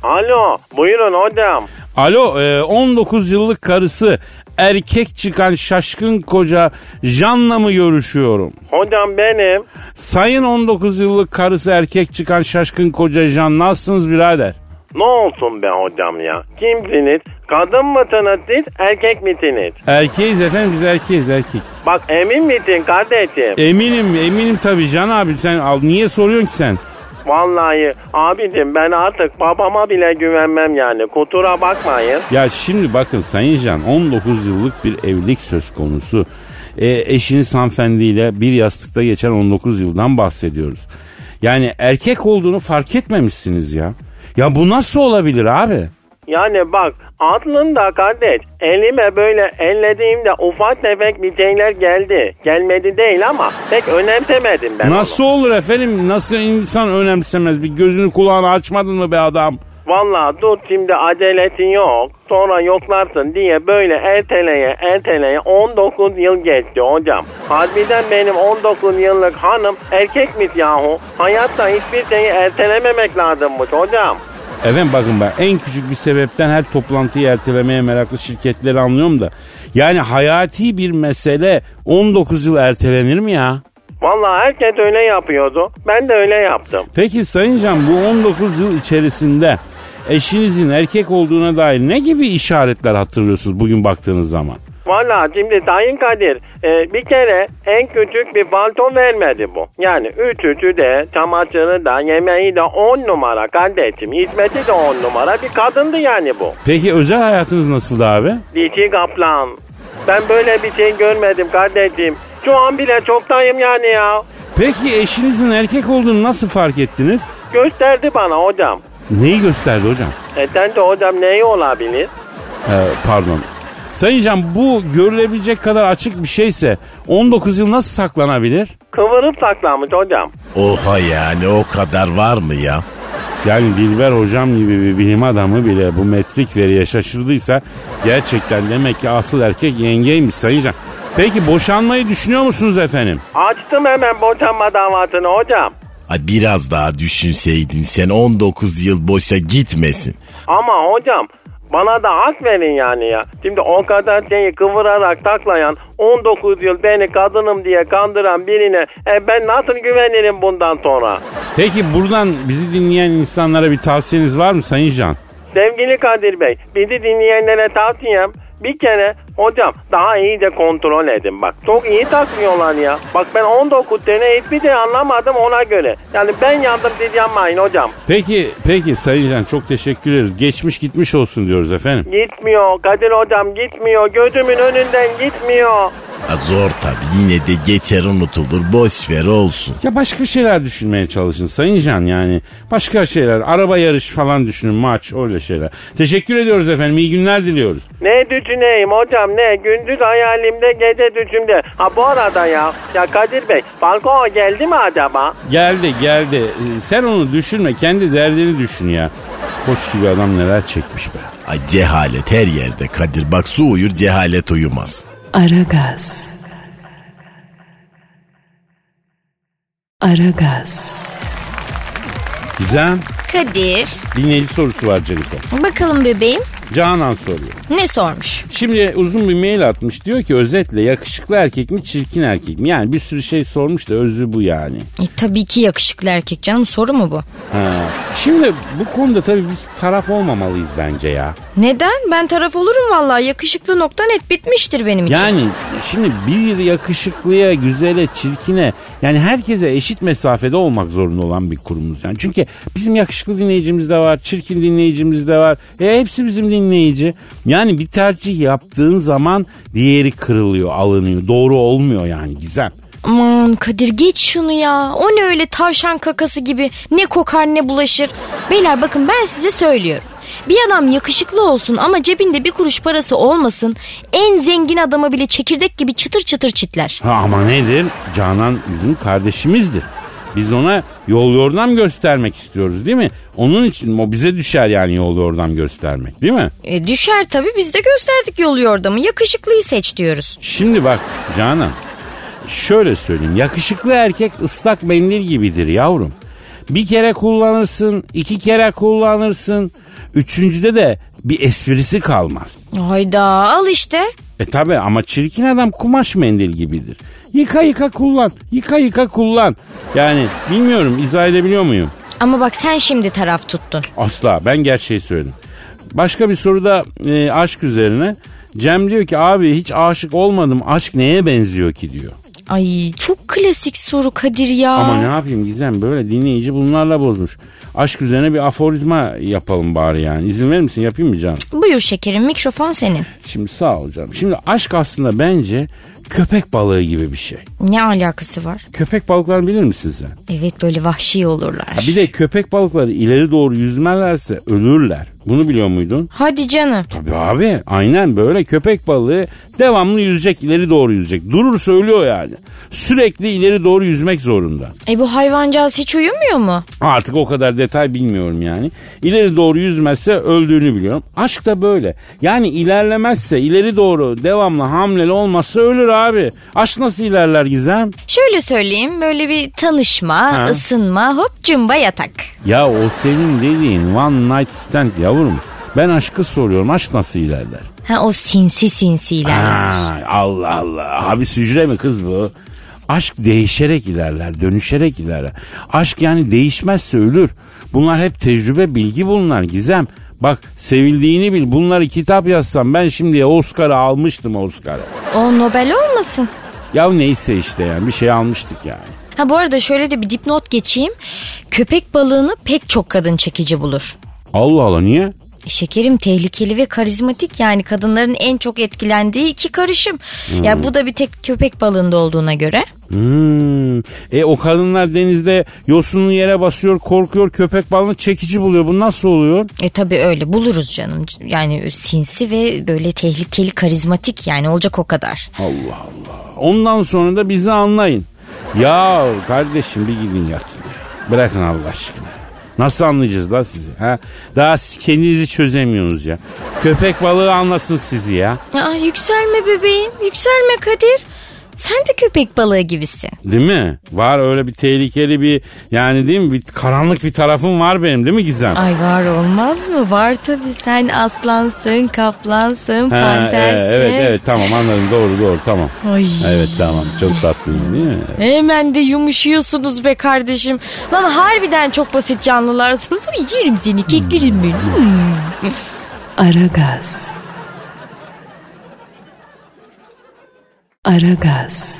Alo. Buyurun hocam. Alo. E, on dokuz yıllık karısı erkek çıkan şaşkın koca Can'la mı görüşüyorum? Hocam benim. Sayın on dokuz yıllık karısı erkek çıkan şaşkın koca Can, nasılsınız birader? Ne olsun be hocam ya? Kimsiniz? Kadın mısınız siz, erkek misiniz? Erkeğiz efendim, biz erkeğiz, erkek. Bak emin misin kardeşim? Eminim eminim tabii Can abi, sen al, niye soruyorsun ki sen? Vallahi abicim ben artık babama bile güvenmem yani, kusura bakmayın. Ya şimdi bakın Sayın Can, on dokuz yıllık bir evlilik söz konusu. E, eşiniz hanımefendiyle bir yastıkta geçen on dokuz yıldan bahsediyoruz. Yani erkek olduğunu fark etmemişsiniz ya. Ya bu nasıl olabilir abi? Yani bak aklımda kardeş, elime böyle ellediğimde ufak tefek bir şeyler geldi. Gelmedi değil ama pek önemsemedim ben. Nasıl onu olur efendim? Nasıl insan önemsemez? Bir gözünü kulağını açmadın mı be adam? Vallahi dur şimdi aceletin yok. Sonra yoklarsın diye böyle erteleye erteleye on dokuz yıl geçti hocam. Harbiden benim on dokuz yıllık hanım erkek mi yahu? Hayatta hiçbir şeyi ertelememek lazımmış hocam. Efendim bakın ben en küçük bir sebepten her toplantıyı ertelemeye meraklı şirketleri anlıyorum da. Yani hayati bir mesele on dokuz yıl ertelenir mi ya? Vallahi herkes öyle yapıyordu. Ben de öyle yaptım. Peki Sayın Can, bu on dokuz yıl içerisinde eşinizin erkek olduğuna dair ne gibi işaretler hatırlıyorsunuz bugün baktığınız zaman? Valla şimdi Sayın Kadir, e, bir kere en küçük bir palto vermedi bu. Yani ütüsü de, çamaşırı da, yemeği de on numara kardeşim. Hizmeti de on numara bir kadındı yani bu. Peki özel hayatınız nasıldı abi? Dişi kaplan. Ben böyle bir şey görmedim kardeşim. Şu an bile çoktayım yani ya. Peki eşinizin erkek olduğunu nasıl fark ettiniz? Gösterdi bana hocam. Neyi gösterdi hocam? E sen de hocam neyi olabilir? Ee, pardon. Sayın Can, bu görülebilecek kadar açık bir şeyse on dokuz yıl nasıl saklanabilir? Kıvırıp saklanmış hocam. Oha yani, o kadar var mı ya? Yani Dilber hocam gibi bir bilim adamı bile bu metrik veriye şaşırdıysa gerçekten demek ki asıl erkek yengeymiş Sayın Can. Peki boşanmayı düşünüyor musunuz efendim? Açtım hemen boşanma davasını hocam. Ay biraz daha düşünseydin sen, on dokuz yıl boşa gitmesin. Ama hocam bana da hak verin yani ya. Şimdi o kadar şeyi kıvırarak taklayan, on dokuz yıl beni kadınım diye kandıran birine e ben nasıl güvenirim bundan sonra? Peki buradan bizi dinleyen insanlara bir tavsiyeniz var mı Sayın Can? Sevgili Kadir Bey, bizi dinleyenlere tavsiyem, bir kere hocam daha iyice kontrol edin bak. Çok iyi takmıyorlar ya. Bak ben on dokuz sene hiçbir şey anlamadım ona göre. Yani ben yandım siz yanmayın hocam. Peki peki Sayın Can, çok teşekkür ederiz. Geçmiş gitmiş olsun diyoruz efendim. Gitmiyor Kadir hocam, gitmiyor. Gözümün önünden gitmiyor. Ha, zor tabii, yine de geçer unutulur, boş ver olsun. Ya başka şeyler düşünmeye çalışın Sayın Can yani. Başka şeyler, araba yarışı falan düşünün, maç, öyle şeyler. Teşekkür ediyoruz efendim, iyi günler diliyoruz. Ne düşüneyim hocam? Ne gündüz hayalimde, gece düşümde. Ha bu arada ya, ya Kadir Bey, Falcao geldi mi acaba? Geldi geldi. Ee, sen onu düşünme, kendi derdini düşün ya. Koç gibi adam neler çekmiş be. Ay cehalet her yerde Kadir, bak su uyur cehalet uyumaz. Aragaz. Aragaz. Gizem. Kadir. Dinleyici sorusu var Celiko. Bakalım bebeğim. Canan soruyor. Ne sormuş? Şimdi uzun bir mail atmış, diyor ki özetle yakışıklı erkek mi çirkin erkek mi? Yani bir sürü şey sormuş da özü bu yani. E, tabii ki yakışıklı erkek canım, soru mu bu? Ha. Şimdi bu konuda tabii biz taraf olmamalıyız bence ya. Neden? Ben taraf olurum vallahi, yakışıklı nokta net bitmiştir benim için. Yani şimdi bir yakışıklıya, güzele, çirkine, yani herkese eşit mesafede olmak zorunda olan bir kurumuz yani. Çünkü bizim yakışıklı dinleyicimiz de var, çirkin dinleyicimiz de var. E hepsi bizim dinleyici. Yani bir tercih yaptığın zaman diğeri kırılıyor, alınıyor. Doğru olmuyor yani Gizem. Aman Kadir geç şunu ya. O ne öyle tavşan kakası gibi, ne kokar ne bulaşır. Beyler bakın ben size söylüyorum. Bir adam yakışıklı olsun ama cebinde bir kuruş parası olmasın, en zengin adama bile çekirdek gibi çıtır çıtır çitler. Ha, ama nedir? Canan bizim kardeşimizdir. Biz ona yol yordam göstermek istiyoruz değil mi? Onun için o bize düşer yani, yol yordam göstermek değil mi? E düşer tabii, biz de gösterdik yol yordamı. Yakışıklıyı seç diyoruz. Şimdi bak Canan, şöyle söyleyeyim. Yakışıklı erkek ıslak mendil gibidir yavrum. Bir kere kullanırsın, iki kere kullanırsın. Üçüncüde de bir esprisi kalmaz. Hayda, al işte. E tabi, ama çirkin adam kumaş mendil gibidir. Yıka yıka kullan, yıka yıka kullan. Yani bilmiyorum, izah edebiliyor muyum? Ama bak sen şimdi taraf tuttun. Asla, ben gerçeği söyledim. Başka bir soruda e, aşk üzerine. Cem diyor ki abi hiç aşık olmadım, aşk neye benziyor ki diyor. Ay çok klasik soru Kadir ya. Ama ne yapayım Gizem, böyle dinleyici bunlarla bozmuş. Aşk üzerine bir aforizma yapalım bari yani. İzin verir misin, yapayım mı canım? Buyur şekerim, mikrofon senin. Şimdi sağ ol canım. Şimdi aşk aslında bence köpek balığı gibi bir şey. Ne alakası var? Köpek balıklarını bilir misin sen? Evet, böyle vahşi olurlar. Ha, bir de köpek balıkları ileri doğru yüzmezlerse ölürler. Bunu biliyor muydun? Hadi canım. Tabii abi, aynen böyle köpek balığı devamlı yüzecek, ileri doğru yüzecek. Durursa ölüyor yani. Sürekli ileri doğru yüzmek zorunda. E bu hayvancağız hiç uyumuyor mu? Artık o kadar detay bilmiyorum yani. İleri doğru yüzmezse öldüğünü biliyorum. Aşk da böyle. Yani ilerlemezse, ileri doğru devamlı hamleli olmazsa ölür abi. Aşk nasıl ilerler Gizem? Şöyle söyleyeyim, böyle bir tanışma, ha, ısınma, hop cumba yatak. Ya o senin dediğin one night stand yavrum. Ben aşkı soruyorum, aşk nasıl ilerler? Ha, o sinsi sinsi ilerler. Aa, Allah Allah, abi hücre mi kız bu? Aşk değişerek ilerler, dönüşerek ilerler. Aşk yani değişmezse ölür. Bunlar hep tecrübe, bilgi bunlar Gizem. Bak sevildiğini bil, bunları kitap yazsam ben şimdiye Oscar'ı almıştım, Oscar'ı. O Nobel olmasın? Ya neyse işte yani, bir şey almıştık yani. Ha bu arada şöyle de bir dipnot geçeyim. Köpek balığını pek çok kadın çekici bulur. Allah Allah, niye? Şekerim tehlikeli ve karizmatik, yani kadınların en çok etkilendiği iki karışım. Hmm. Yani bu da bir tek köpek balığında olduğuna göre. Hmm. E o kadınlar denizde yosunlu yere basıyor, korkuyor, köpek balığını çekici buluyor. Bu nasıl oluyor? E tabii öyle buluruz canım. Yani sinsi ve böyle tehlikeli, karizmatik, yani olacak o kadar. Allah Allah. Ondan sonra da bizi anlayın. Ya kardeşim bir gidin yatın. Bırakın Allah aşkına. Nasıl anlayacağız lan sizi? Ha? Daha siz kendinizi çözemiyorsunuz ya. Köpek balığı anlasın sizi ya. Aa, yükselme bebeğim. Yükselme Kadir. Sen de köpek balığı gibisin. Değil mi? Var öyle bir tehlikeli bir, yani değil mi? Bir karanlık bir tarafım var benim, değil mi Gizem? Ay var olmaz mı? Var tabii. Sen aslansın, kaplansın, ha, pantersin. E, evet evet tamam anladım, doğru doğru tamam. Ay. Evet tamam, çok tatlıyım değil mi? Hemen de yumuşuyorsunuz be kardeşim. Lan harbiden çok basit canlılarsınız. O yerim seni, keklerim beni. Hmm. Aragaz. Aragaz.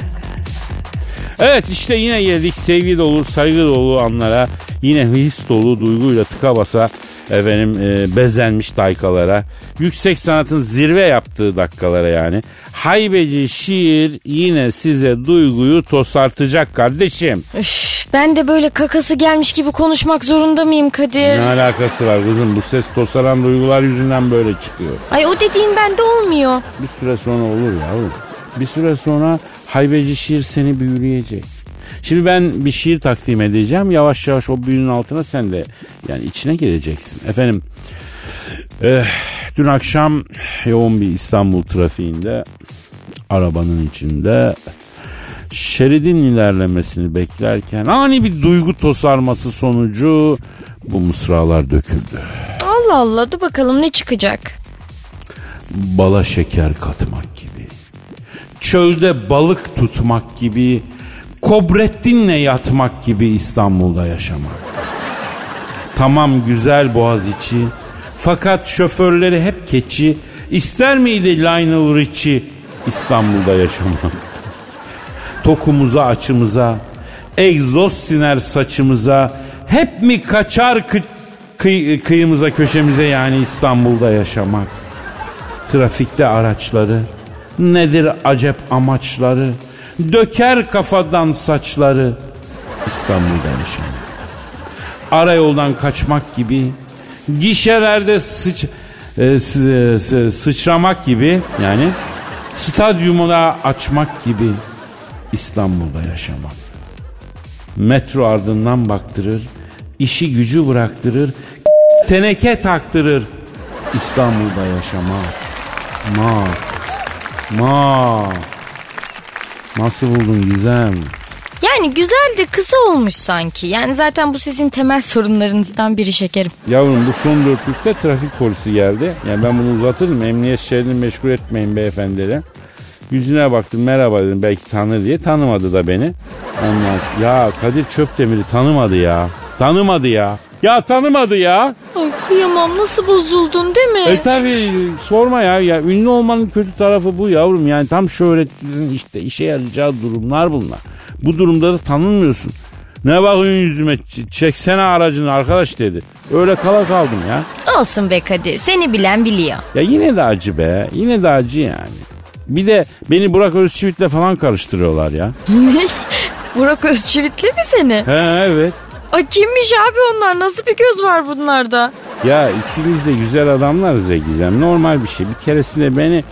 Evet işte yine geldik sevgi dolu, saygı dolu anlara, yine his dolu, duyguyla tıka basa efendim e, bezenmiş dakikalara, yüksek sanatın zirve yaptığı dakikalara yani. Haybeci şiir yine size duyguyu tosartacak kardeşim. Üf, ben de böyle kakası gelmiş gibi konuşmak zorunda mıyım Kadir? Ne alakası var kızım, bu ses tosaran duygular yüzünden böyle çıkıyor. Ay o dediğin bende olmuyor. Bir süre sonra olur yavrum. Bir süre sonra haybeci şiir seni büyüleyecek. Şimdi ben bir şiir takdim edeceğim. Yavaş yavaş o büyünün altına sen de yani içine gireceksin. Efendim eh, dün akşam yoğun bir İstanbul trafiğinde arabanın içinde şeridin ilerlemesini beklerken ani bir duygu tosarması sonucu bu mısralar döküldü. Allah Allah, dur bakalım ne çıkacak? Bala şeker katmak gibi, çölde balık tutmak gibi, Kobrettin'le yatmak gibi İstanbul'da yaşamak. Tamam güzel Boğaziçi, fakat şoförleri hep keçi, İster miydi Lionel Richie İstanbul'da yaşamak? Tokumuza açımıza, egzoz siner saçımıza, hep mi kaçar kı- kıy- kıyımıza köşemize yani İstanbul'da yaşamak? Trafikte araçları, nedir acep amaçları, döker kafadan saçları İstanbul'da yaşamak. Arayoldan kaçmak gibi, gişelerde sıç, e, sı, sı, sıçramak gibi, yani stadyumuna açmak gibi İstanbul'da yaşamak. Metro ardından baktırır, işi gücü bıraktırır, teneke taktırır İstanbul'da yaşamak. Ma. Ma, nasıl buldun Gizem? Yani güzel de kısa olmuş sanki. Yani zaten bu sizin temel sorunlarınızdan biri şekerim. Yavrum bu son dörtlükte trafik polisi geldi. Yani ben bunu uzatırım. Emniyet şeridini meşgul etmeyin beyefendileri. Yüzüne baktım, merhaba dedim, belki tanır diye. Tanımadı da beni. Ondan, ya Kadir Çöpdemir'i tanımadı ya. Tanımadı ya. Ya tanımadı ya. Ay kıyamam, nasıl bozuldun değil mi? E tabi sorma ya. ya. Ünlü olmanın kötü tarafı bu yavrum. Yani tam şöhretin işte işe yarayacağı durumlar bunlar. Bu durumda da tanınmıyorsun. Ne bakıyorsun yüzüme, çeksene aracını arkadaş dedi. Öyle kala kaldım ya. Olsun be Kadir, seni bilen biliyor. Ya yine de acı be. Yine de acı yani. Bir de beni Burak Özçivit'le falan karıştırıyorlar ya. Ne? Burak Özçivit'le mi seni? He evet. Ay kimmiş abi onlar? Nasıl bir göz var bunlarda? Ya ikimiz de güzel adamlarız ya Gizem. Normal bir şey. Bir keresinde beni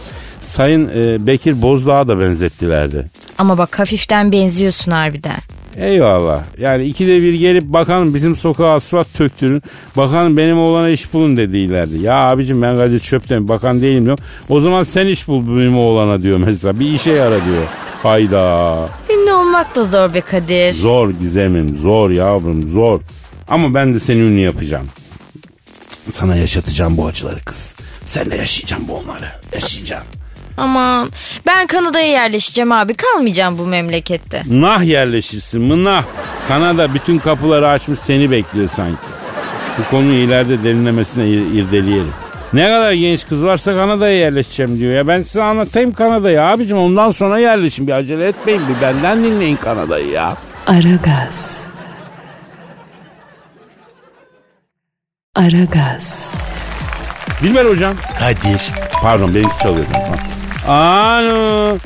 Sayın e, Bekir Bozdağ'a da benzettilerdi. Ama bak hafiften benziyorsun harbiden. Eyvallah. Yani ikide bir gelip bakan bizim sokağa asfalt töktürün, bakan benim oğlana iş bulun dedilerdi. Ya abicim ben Kadir Çöp'ten bakan değilim diyorum. O zaman sen iş bul benim oğlana diyor mesela. Bir işe yara diyor. Hayda. Ünlü olmak da zor be Kadir. Zor Gizem'im, zor yavrum, zor. Ama ben de seni ünlü yapacağım. Sana yaşatacağım bu acıları kız. Sen de yaşayacaksın bu onları. Yaşayacaksın. Aman ben Kanada'ya yerleşeceğim abi, kalmayacağım bu memlekette. Nah yerleşirsin mınah. Kanada bütün kapıları açmış seni bekliyor sanki. Bu konuyu ileride derinlemesine irdeleyelim. Ne kadar genç kız varsa Kanada'ya yerleşeceğim diyor ya. Ben size anlatayım Kanada'yı abicim, ondan sonra yerleşin, bir acele etmeyin, bir benden dinleyin Kanada'yı ya. Aragaz. Aragaz. Dilber hocam. Kadir. Pardon benim çalıyordum. Alo.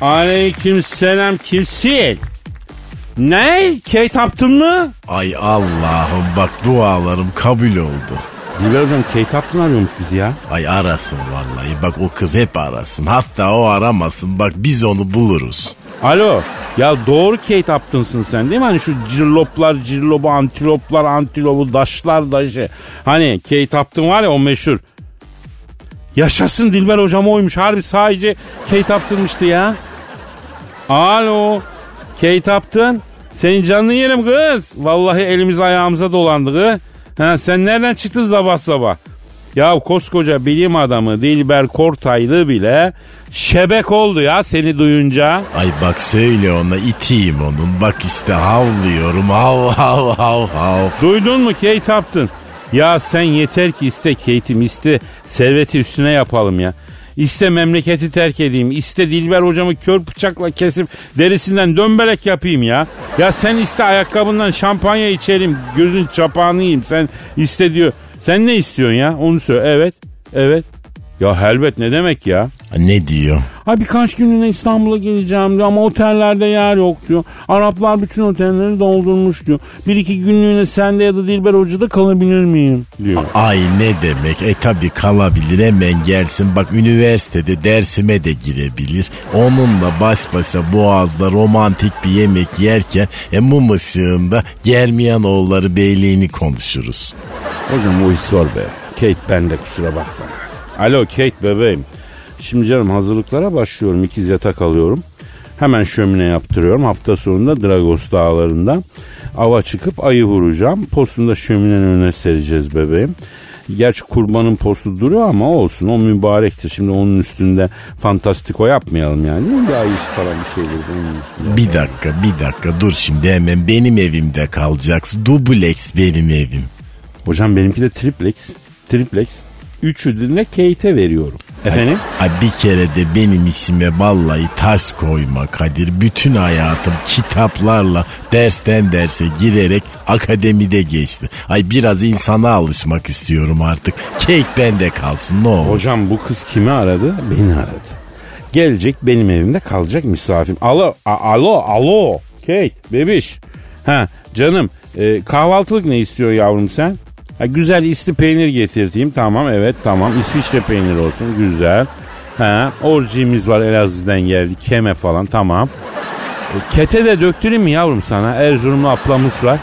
Aleyküm selam, kimsin? Ne? Kate Upton mı? Ay Allah'ım bak dualarım kabul oldu. Dilber hocam Kate Upton arıyormuş bizi ya. Ay arasın vallahi bak o kız hep arasın. Hatta o aramasın bak biz onu buluruz. Alo. Ya doğru Kate Upton'sın sen değil mi? Hani şu cirloplar, cirlobu, antiloplar, antilobu, daşlar, daşı. Hani Kate Upton var ya o meşhur. Yaşasın Dilber hocam oymuş. Harbi sadece Kate Upton'mıştı ya. Alo. Kate Upton. Senin canını yerim kız. Vallahi elimiz ayağımıza dolandı. Ha, sen nereden çıktın sabah sabah? Ya koskoca bilim adamı Dilber Kortaylı bile şebek oldu ya seni duyunca. Ay bak söyle ona iteyim onun. Bak işte havlıyorum. Hav hav hav hav. Duydun mu Kate Upton? Ya sen yeter ki iste Kate'im iste. Serveti üstüne yapalım ya. İste memleketi terk edeyim. İste Dilber hocamı kör bıçakla kesip derisinden dönbelek yapayım ya. Ya sen iste ayakkabından şampanya içelim. Gözün çapağını yiyeyim. Sen iste diyor. Sen ne istiyorsun ya? Onu söyle. Evet. Evet. Ya helbet ne demek ya? Ne diyor? Ha birkaç günlüğüne İstanbul'a geleceğim diyor ama otellerde yer yok diyor. Araplar bütün otelleri doldurmuş diyor. Bir iki günlüğüne sende ya da Dilber Hoca'da kalabilir miyim diyor. Ay ne demek? E tabi kalabilir hemen gelsin. Bak üniversitede dersime de girebilir. Onunla baş başa Boğaz'da romantik bir yemek yerken e, mum ışığında Germiyanoğulları beyliğini konuşuruz. Hocam o iş zor be. Kate ben de kusura bakma. Alo Kate bebeğim. Şimdi canım hazırlıklara başlıyorum. İkiz yatak alıyorum. Hemen şömine yaptırıyorum. Hafta sonunda Dragos dağlarında ava çıkıp ayı vuracağım. Postunu da şöminenin önüne sereceğiz bebeğim. Gerçi kurbanın postu duruyor ama olsun. O mübarektir. Şimdi onun üstünde fantastiko yapmayalım yani. Bir ayı falan bir şeydir. Bir dakika bir dakika dur şimdi hemen benim evimde kalacaksın. Dubleks benim evim. Hocam benimki de tripleks. Tripleks. Üçü de Kate'e veriyorum. Efendim? Ay, ay bir kere de benim isime vallahi taş koyma Kadir. Bütün hayatım kitaplarla dersten derse girerek akademide geçti. Ay biraz insana alışmak istiyorum artık. Kate bende kalsın ne olur. Hocam bu kız kimi aradı? Beni aradı. Gelecek benim evimde kalacak misafirim. Alo, alo, alo. Kate, bebiş. Ha canım e, kahvaltılık ne istiyor yavrum sen? Ha, güzel isli peynir getirteyim. Tamam evet tamam. İsviçre peyniri olsun. Güzel. Ha, orcimiz var Elazığ'dan geldi. Keme falan tamam. E, kete de döktüreyim mi yavrum sana? Erzurumlu ablamız var.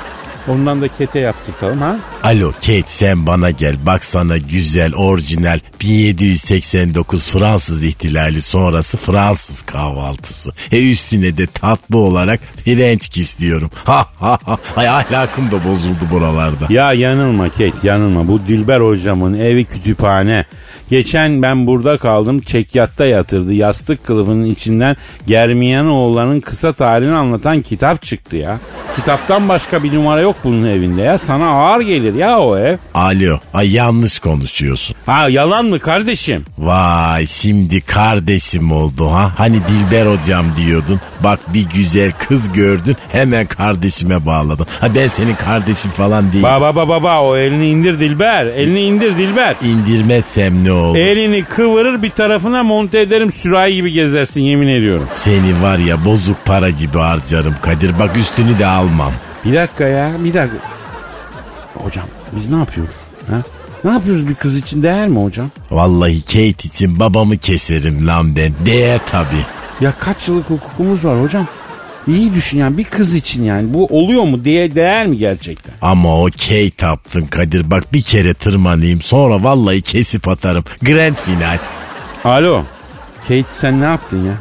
Ondan da kete yaptırtalım ha. Alo Kate sen bana gel. Bak sana güzel orijinal bin yedi yüz seksen dokuz Fransız ihtilali sonrası Fransız kahvaltısı. E üstüne de tatlı olarak French kiss diyorum. Ha ha ha. Ay ahlakım da bozuldu buralarda. Ya yanılma Kate yanılma. Bu Dilber hocamın evi kütüphane. Geçen ben burada kaldım. Çekyatta yatırdı. Yastık kılıfının içinden Germiyanoğulları'nın kısa tarihini anlatan kitap çıktı ya. Kitaptan başka bir numara yok bunun evinde ya. Sana ağır gelir ya o ev. Alo. Ay yanlış konuşuyorsun. Ha yalan mı kardeşim? Vay şimdi kardeşim oldu ha. Hani Dilber hocam diyordun. Bak bir güzel kız gördün. Hemen kardeşime bağladın. Ha ben senin kardeşim falan değilim. Baba baba baba o elini indir Dilber. Elini indir Dilber. İndirmezsem ne olur? Elini kıvırır bir tarafına monte ederim. Sürahi gibi gezersin yemin ediyorum. Seni var ya bozuk para gibi harcarım Kadir. Bak üstünü de almam. Bir dakika ya bir dakika. Hocam biz ne yapıyoruz? Ha? Ne yapıyoruz bir kız için değer mi hocam? Vallahi Kate için babamı keserim lan ben. Değer tabii. Ya kaç yıllık hukukumuz var hocam? İyi düşün yani bir kız için yani. Bu oluyor mu diye değer mi gerçekten? Ama o Kate Upton Kadir. Bak bir kere tırmanayım sonra vallahi kesip atarım. Grand final. Alo Kate sen ne yaptın ya?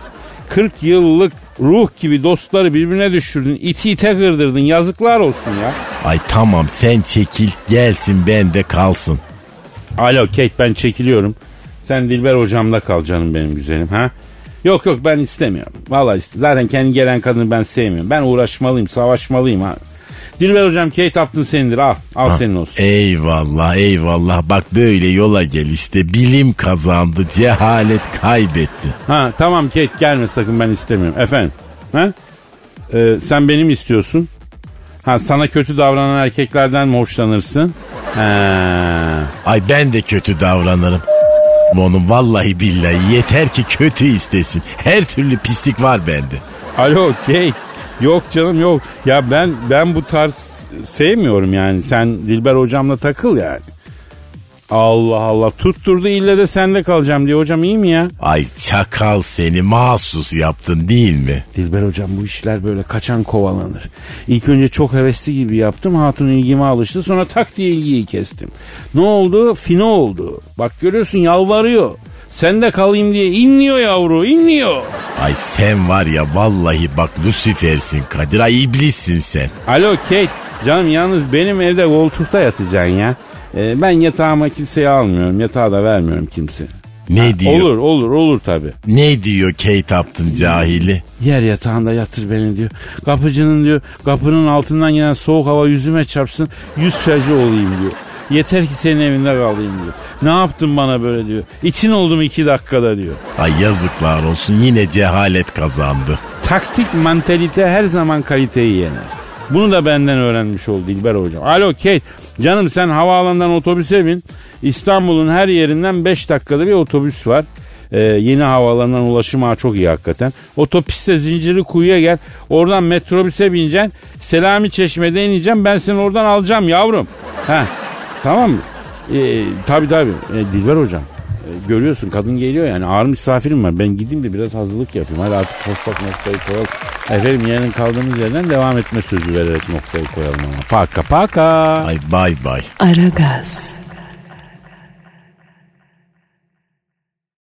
kırk yıllık ruh gibi dostları birbirine düşürdün. İti ite kırdırdın. Yazıklar olsun ya. Ay tamam sen çekil. Gelsin ben de kalsın. Alo Kate ben çekiliyorum. Sen Dilber hocamda kal canım benim güzelim. Ha? Yok yok ben istemiyorum. Vallahi istemiyorum. Zaten kendi gelen kadını ben sevmiyorum. Ben uğraşmalıyım, savaşmalıyım abi. Dilber hocam Kate Upton senindir al. Al ha, senin olsun. Eyvallah eyvallah. Bak böyle yola gel işte. Bilim kazandı. Cehalet kaybetti. Ha tamam Kate gelme sakın ben istemiyorum. Efendim. Ha? Ee, sen benim istiyorsun. Ha sana kötü davranan erkeklerden mi hoşlanırsın? He. Ay ben de kötü davranırım. Onun vallahi billahi yeter ki kötü istesin. Her türlü pislik var bende. Alo Kate. Yok canım yok. Ya ben ben bu tarz sevmiyorum yani. Sen Dilber hocamla takıl yani. Allah Allah, tutturdu ille de sende kalacağım diye. Hocam iyi mi ya? Ay çakal, seni mahsus yaptın değil mi? Dilber hocam bu işler böyle kaçan kovalanır. İlk önce çok hevesli gibi yaptım. Hatun ilgime alıştı. Sonra tak diye ilgiyi kestim. Ne oldu? Fino oldu. Bak görüyorsun, yalvarıyor. Sen de kalayım diye inliyor yavru, inliyor. Ay sen var ya vallahi bak Lucifer'sin Kadir. Ay iblissin sen. Alo Kate. Canım yalnız benim evde koltukta yatacaksın ya. Ben yatağıma kimseyi almıyorum. Yatağı da vermiyorum kimseye. Ne ha, diyor? Olur olur olur tabii. Ne diyor Kate Upton cahili? Yer yatağında yatır beni diyor. Kapıcının diyor kapının altından gelen soğuk hava yüzüme çarpsın. Yüz felci olayım diyor. Yeter ki senin evinde kalayım diyor. Ne yaptın bana böyle diyor. İçin oldum iki dakikada diyor. Ay yazıklar olsun, yine cehalet kazandı. Taktik mantalite her zaman kaliteyi yener. Bunu da benden öğrenmiş oldu İlber hocam. Alo Kate. Canım sen havaalanından otobüse bin. İstanbul'un her yerinden beş dakikada bir otobüs var. Ee, yeni havaalanından ulaşım ağı çok iyi hakikaten. Otopiste Zincirlikuyu'ya gel. Oradan metrobüse bineceksin. Selami Çeşme'de ineceğim. Ben seni oradan alacağım yavrum. Heh. Tamam mı? Ee, tabii tabii. Ee, Dilber hocam. Ee, görüyorsun kadın geliyor yani. Ağır misafirim var. Ben gideyim de biraz hazırlık yapayım. Hadi artık postak noktayı koyalım. Efendim yarın kaldığımız yerden devam etme sözü vererek noktayı koyalım ama. Paka paka. Ay bay bay. Aragaz.